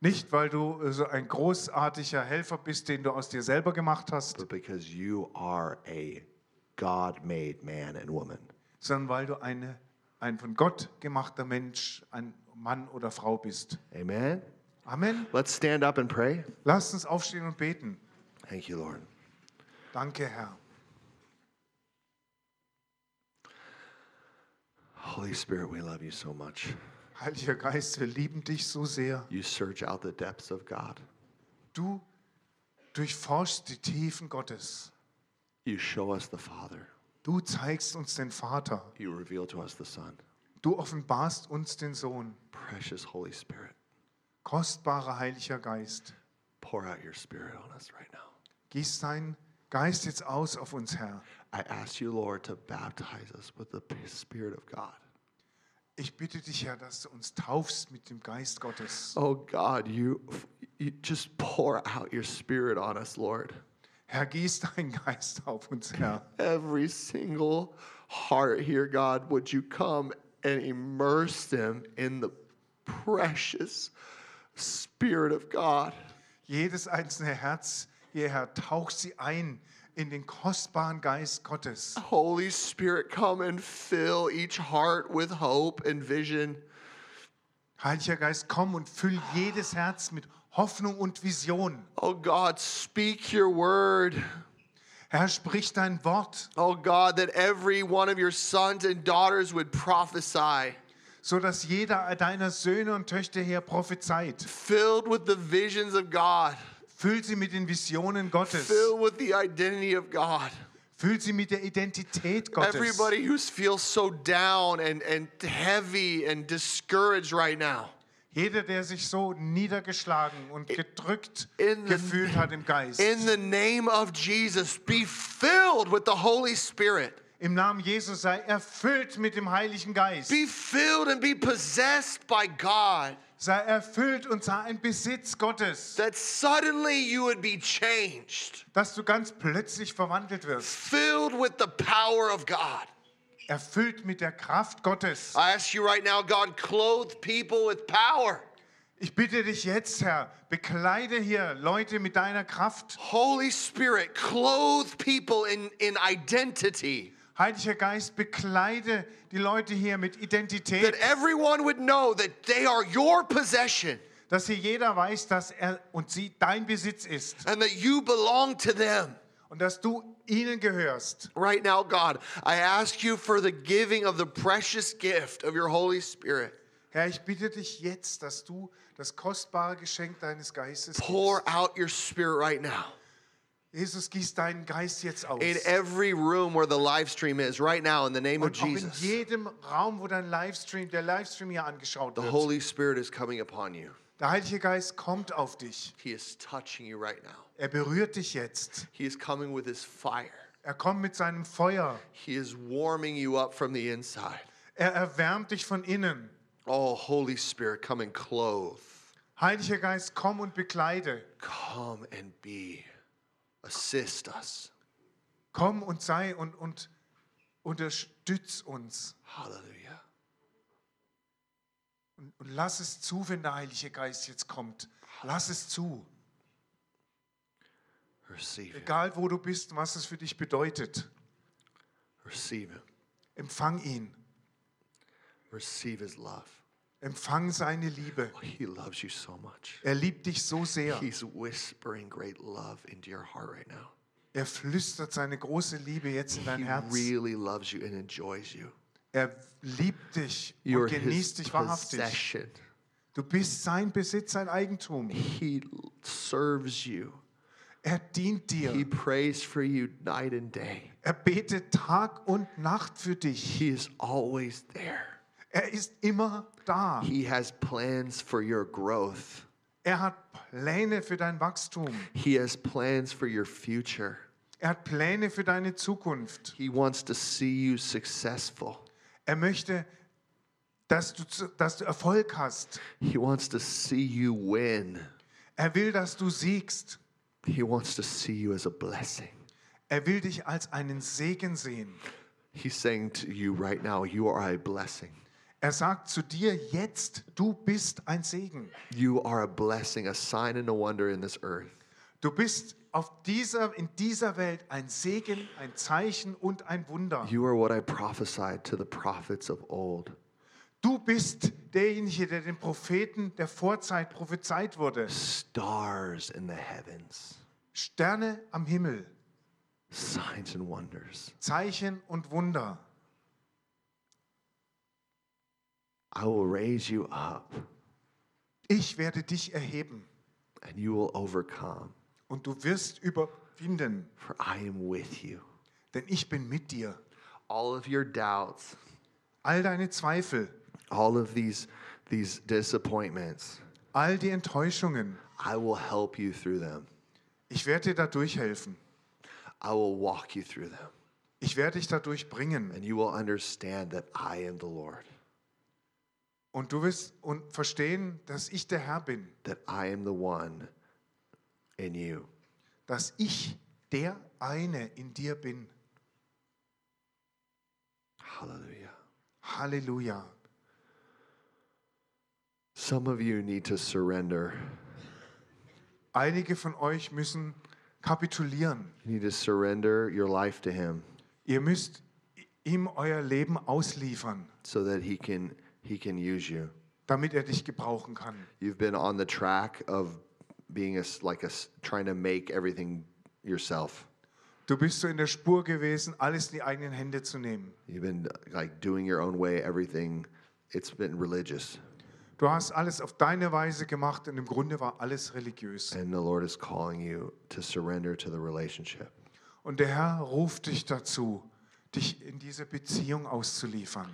Nicht, weil du so ein großartiger Helfer bist, den du aus dir selber gemacht hast. But because you are a God-made man and woman. Sondern weil du eine, ein von Gott gemachter Mensch, ein Mann oder Frau bist. Amen. Amen. Let's stand up and pray. Lasst uns aufstehen und beten. Thank you, Lord. Danke, Herr. Holy Spirit, we love you so much. Heiliger Geist, wir lieben dich so sehr. You search out the depths of God. Du durchforschst die Tiefen Gottes. You show us the Father. Du zeigst uns den Vater. You reveal to us the Son. Du offenbarst uns den Sohn. Precious Holy Spirit. Kostbarer Heiliger Geist. Pour out your Spirit on us right now. Gieß deinen Geist jetzt aus auf uns, Herr. I ask you, Lord, to baptize us with the Spirit of God. Ich bitte dich, Herr, dass du uns taufst mit dem Geist Gottes. Oh God, you, you just pour out your Spirit on us, Lord. Herr, gieß deinen Geist auf uns, Herr. Every single heart here, God, would you come and immerse them in the precious Spirit of God. Jedes einzelne Herz, ihr Herr, taucht sie ein in den kostbaren Geist Gottes. Holy Spirit, come and fill each heart with hope and vision. Heiliger Geist, komm und füll jedes Herz mit Hoffnung und Vision. Oh God, speak your word. Herr, sprich dein Wort. Oh God, that every one of your sons and daughters would prophesy. So dass jeder deiner Söhne und Töchter hier prophezeit. Filled with the visions of God. Füllt sie mit den Visionen Gottes. Filled with the identity of God. Füllt sie mit der Identität Gottes. Everybody who feels so down and and heavy and discouraged right now. Jeder, der sich so niedergeschlagen und gedrückt in gefühlt the, hat im Geist. In the name of Jesus, be filled with the Holy Spirit. Im Namen Jesus sei erfüllt mit dem Heiligen Geist. Be filled and be possessed by God. Sei erfüllt und sei ein Besitz Gottes. That suddenly you would be changed. Dass du ganz plötzlich verwandelt wirst. Filled with the power of God. Erfüllt mit der Kraft Gottes. I ask you right now, God, clothe people with power. Ich bitte dich jetzt, Herr, bekleide hier Leute mit deiner Kraft. Holy Spirit, clothe people in in identity. Heiliger Geist, bekleide die Leute hier mit Identität. That everyone would know that they are your possession. Dass hier jeder weiß, dass er und sie dein Besitz ist. And that you belong to them. Und dass du ihnen gehörst. Right now, God, I ask you for the giving of the precious gift of your Holy Spirit. Herr, ich bitte dich jetzt, dass du das kostbare Geschenk deines Geistes gibst. Pour out your Spirit right now. Jesus, gieß deinen Geist jetzt aus. In every room where the live stream is, right now, in the name of Jesus. In jedem Raum, wo dein Livestream, der Livestream hier angeschaut wird. The Holy Spirit is coming upon you. Der Heilige Geist kommt auf dich. He is touching you right now. Er berührt dich jetzt. He is coming with his fire. Er kommt mit seinem Feuer. He is warming you up from the inside. Er erwärmt dich von innen. Oh, Holy Spirit, come and clothe. Heiliger Geist, komm und bekleide. Come and be. Assist us. Komm und sei und, und unterstütz uns. Halleluja. Und, und lass es zu, wenn der Heilige Geist jetzt kommt. Lass es zu. Receive Egal wo du bist, was es für dich bedeutet. Receive. Empfang ihn. Receive his love. Empfang seine Liebe. Oh, he loves you so much. Er liebt dich so sehr. He's whispering great love into your heart right now. Er flüstert seine große Liebe jetzt in dein Herz. He really loves you and enjoys you. Er liebt dich und genießt dich wahrhaftig. Du bist sein Besitz, sein Eigentum. He serves you. Er dient dir. He prays for you night and day. Er betet Tag und Nacht für dich. He is always there. Er ist immer da. He has plans for your growth. Er hat Pläne für dein Wachstum. He has plans for your future. Er hat Pläne für deine Zukunft. He wants to see you successful. Er möchte, dass du, dass du Erfolg hast. He wants to see you win. Er will, dass du siegst. He wants to see you as a blessing. Er will dich als einen Segen sehen. He's saying to you right now, you are a blessing. Er sagt zu dir jetzt, du bist ein Segen. You are a blessing, a sign and a wonder in this earth. Du bist auf dieser, in dieser Welt ein Segen, ein Zeichen und ein Wunder. You are what I prophesied to the prophets of old. Du bist derjenige, der den Propheten der Vorzeit prophezeit wurde. Stars in the heavens. Sterne am Himmel. Signs and wonders. Zeichen und Wunder. I will raise you up. Ich werde dich erheben. And you will overcome. Und du wirst überwinden. For I am with you. Denn ich bin mit dir. All of your doubts. All deine Zweifel. All of these, these disappointments. All die Enttäuschungen. I will help you through them. Ich werde dir dadurch helfen. I will walk you through them. Ich werde dich dadurch bringen. And you will understand that I am the Lord. Und du wirst und verstehen, dass ich der Herr bin. That I am the one in you. Dass ich der eine in dir bin. Halleluja. Halleluja. Some of you need to surrender. Einige von euch müssen kapitulieren. You need to surrender your life to him. Ihr müsst ihm euer Leben ausliefern. So that he can he can use you. Damit er dich gebrauchen kann. You've been on the track of being a, like a, trying to make everything yourself. Du bist so in der Spur gewesen, alles in die eigenen Hände zu nehmen. You've been like doing your own way, everything. It's been religious. Du hast alles auf deine Weise gemacht und im Grunde war alles religiös. And the Lord is calling you to surrender to the relationship. Und der Herr ruft dich dazu, dich in diese Beziehung auszuliefern.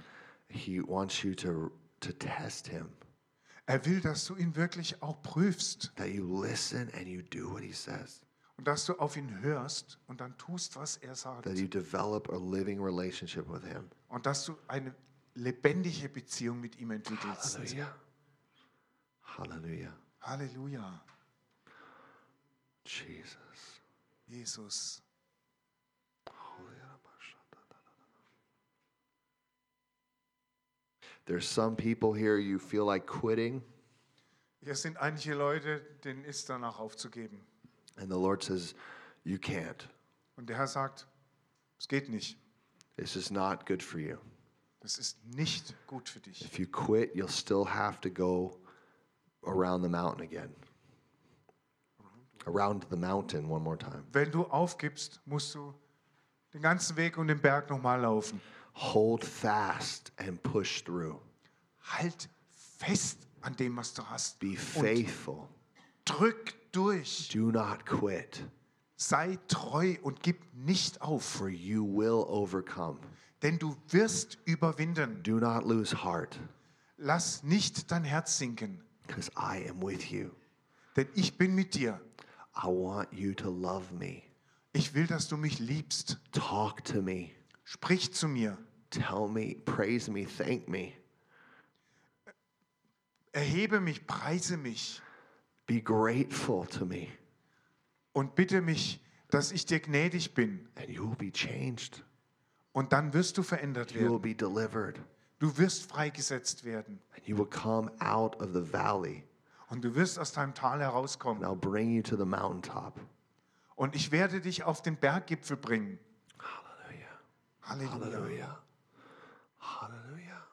He wants you to to test him. Er will, dass du ihn wirklich auch prüfst. That you listen and you do what he says. Und dass du auf ihn hörst und dann tust, was er sagt. That you develop a living relationship with him. Und dass du eine lebendige Beziehung mit ihm entwickelst. Halleluja. Halleluja. Halleluja. Jesus. Jesus. There's some people here, you feel like quitting. Hier sind einige Leute, denen ist danach aufzugeben. And the Lord says, you can't. Und der Herr sagt, es geht nicht. This is not good for you. Das ist nicht gut für dich. If you quit, you'll still have to go around the mountain again. Around the mountain one more time. Wenn du aufgibst, musst du den ganzen Weg um den Berg nochmal laufen. Hold fast and push through. Halt fest an dem, was du hast. Be faithful. Drück durch. Do not quit. Sei treu und gib nicht auf. For you will overcome. Denn du wirst überwinden. Do not lose heart. Lass nicht dein Herz sinken. Because I am with you. Denn ich bin mit dir. I want you to love me. Ich will, dass du mich liebst. Talk to me. Sprich zu mir. Tell me, praise me, thank me. Erhebe mich, preise mich. Be grateful to me. Und bitte mich, dass ich dir gnädig bin. And you will be changed. Und dann wirst du verändert werden. You will be delivered. Du wirst freigesetzt werden. And you will come out of the valley. Und du wirst aus deinem Tal herauskommen. And I'll bring you to the mountaintop. Und ich werde dich auf den Berggipfel bringen. Halleluja. Halleluja. Halleluja.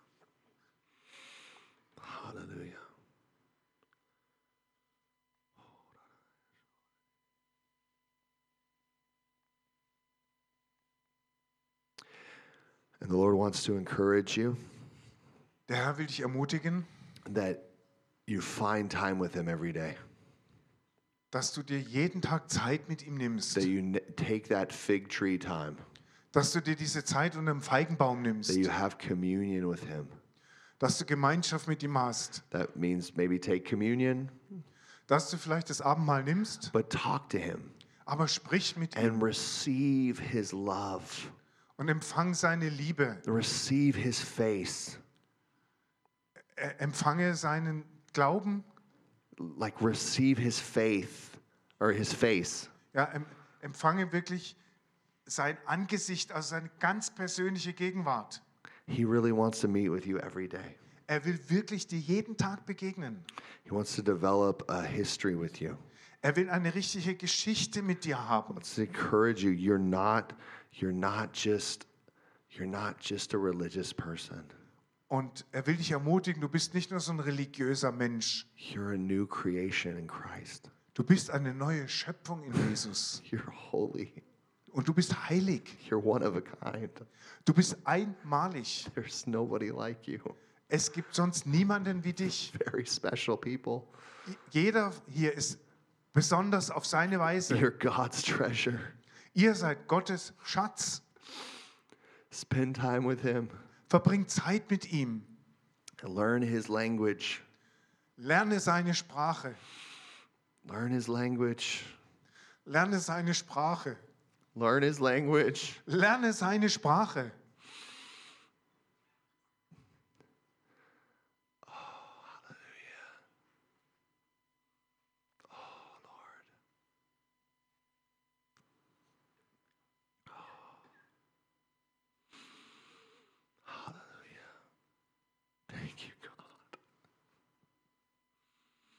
Halleluja. And the Lord wants to encourage you. Der Herr will dich ermutigen, that you find time with him every day. dass du dir jeden Tag Zeit mit ihm nimmst. That you take that fig tree time. Dass du dir diese Zeit unter dem Feigenbaum nimmst. That you have communion with him. Dass du Gemeinschaft mit ihm hast. That means maybe take communion. Dass du vielleicht das Abendmahl nimmst. But talk to him. Aber sprich mit ihm. And receive his love. Und empfang seine Liebe. Receive his face. Empfange seinen Glauben. Like receive his faith or his face. Ja, em, empfange wirklich sein Angesicht, also seine ganz persönliche Gegenwart. He really wants to meet with you every day. Er will wirklich dir jeden Tag begegnen. He wants to develop a history with you. Er will eine richtige Geschichte mit dir haben. Let's encourage you. You're not, you're not just, you're not just a religious person. Und er will dich ermutigen, du bist nicht nur so ein religiöser Mensch. You're a new creation in Christ. Du bist eine neue Schöpfung in Jesus. You're holy. Und du bist heilig. You're one of a kind. Du bist einmalig. There's nobody like you. Es gibt sonst niemanden wie dich. Very special people. Jeder hier ist besonders auf seine Weise. You're God's treasure. Ihr seid Gottes Schatz. Spend time with him. Verbring Zeit mit ihm. Learn his language. Lerne seine Sprache. Learn his language. Lerne seine Sprache. Learn his language. Lerne seine Sprache.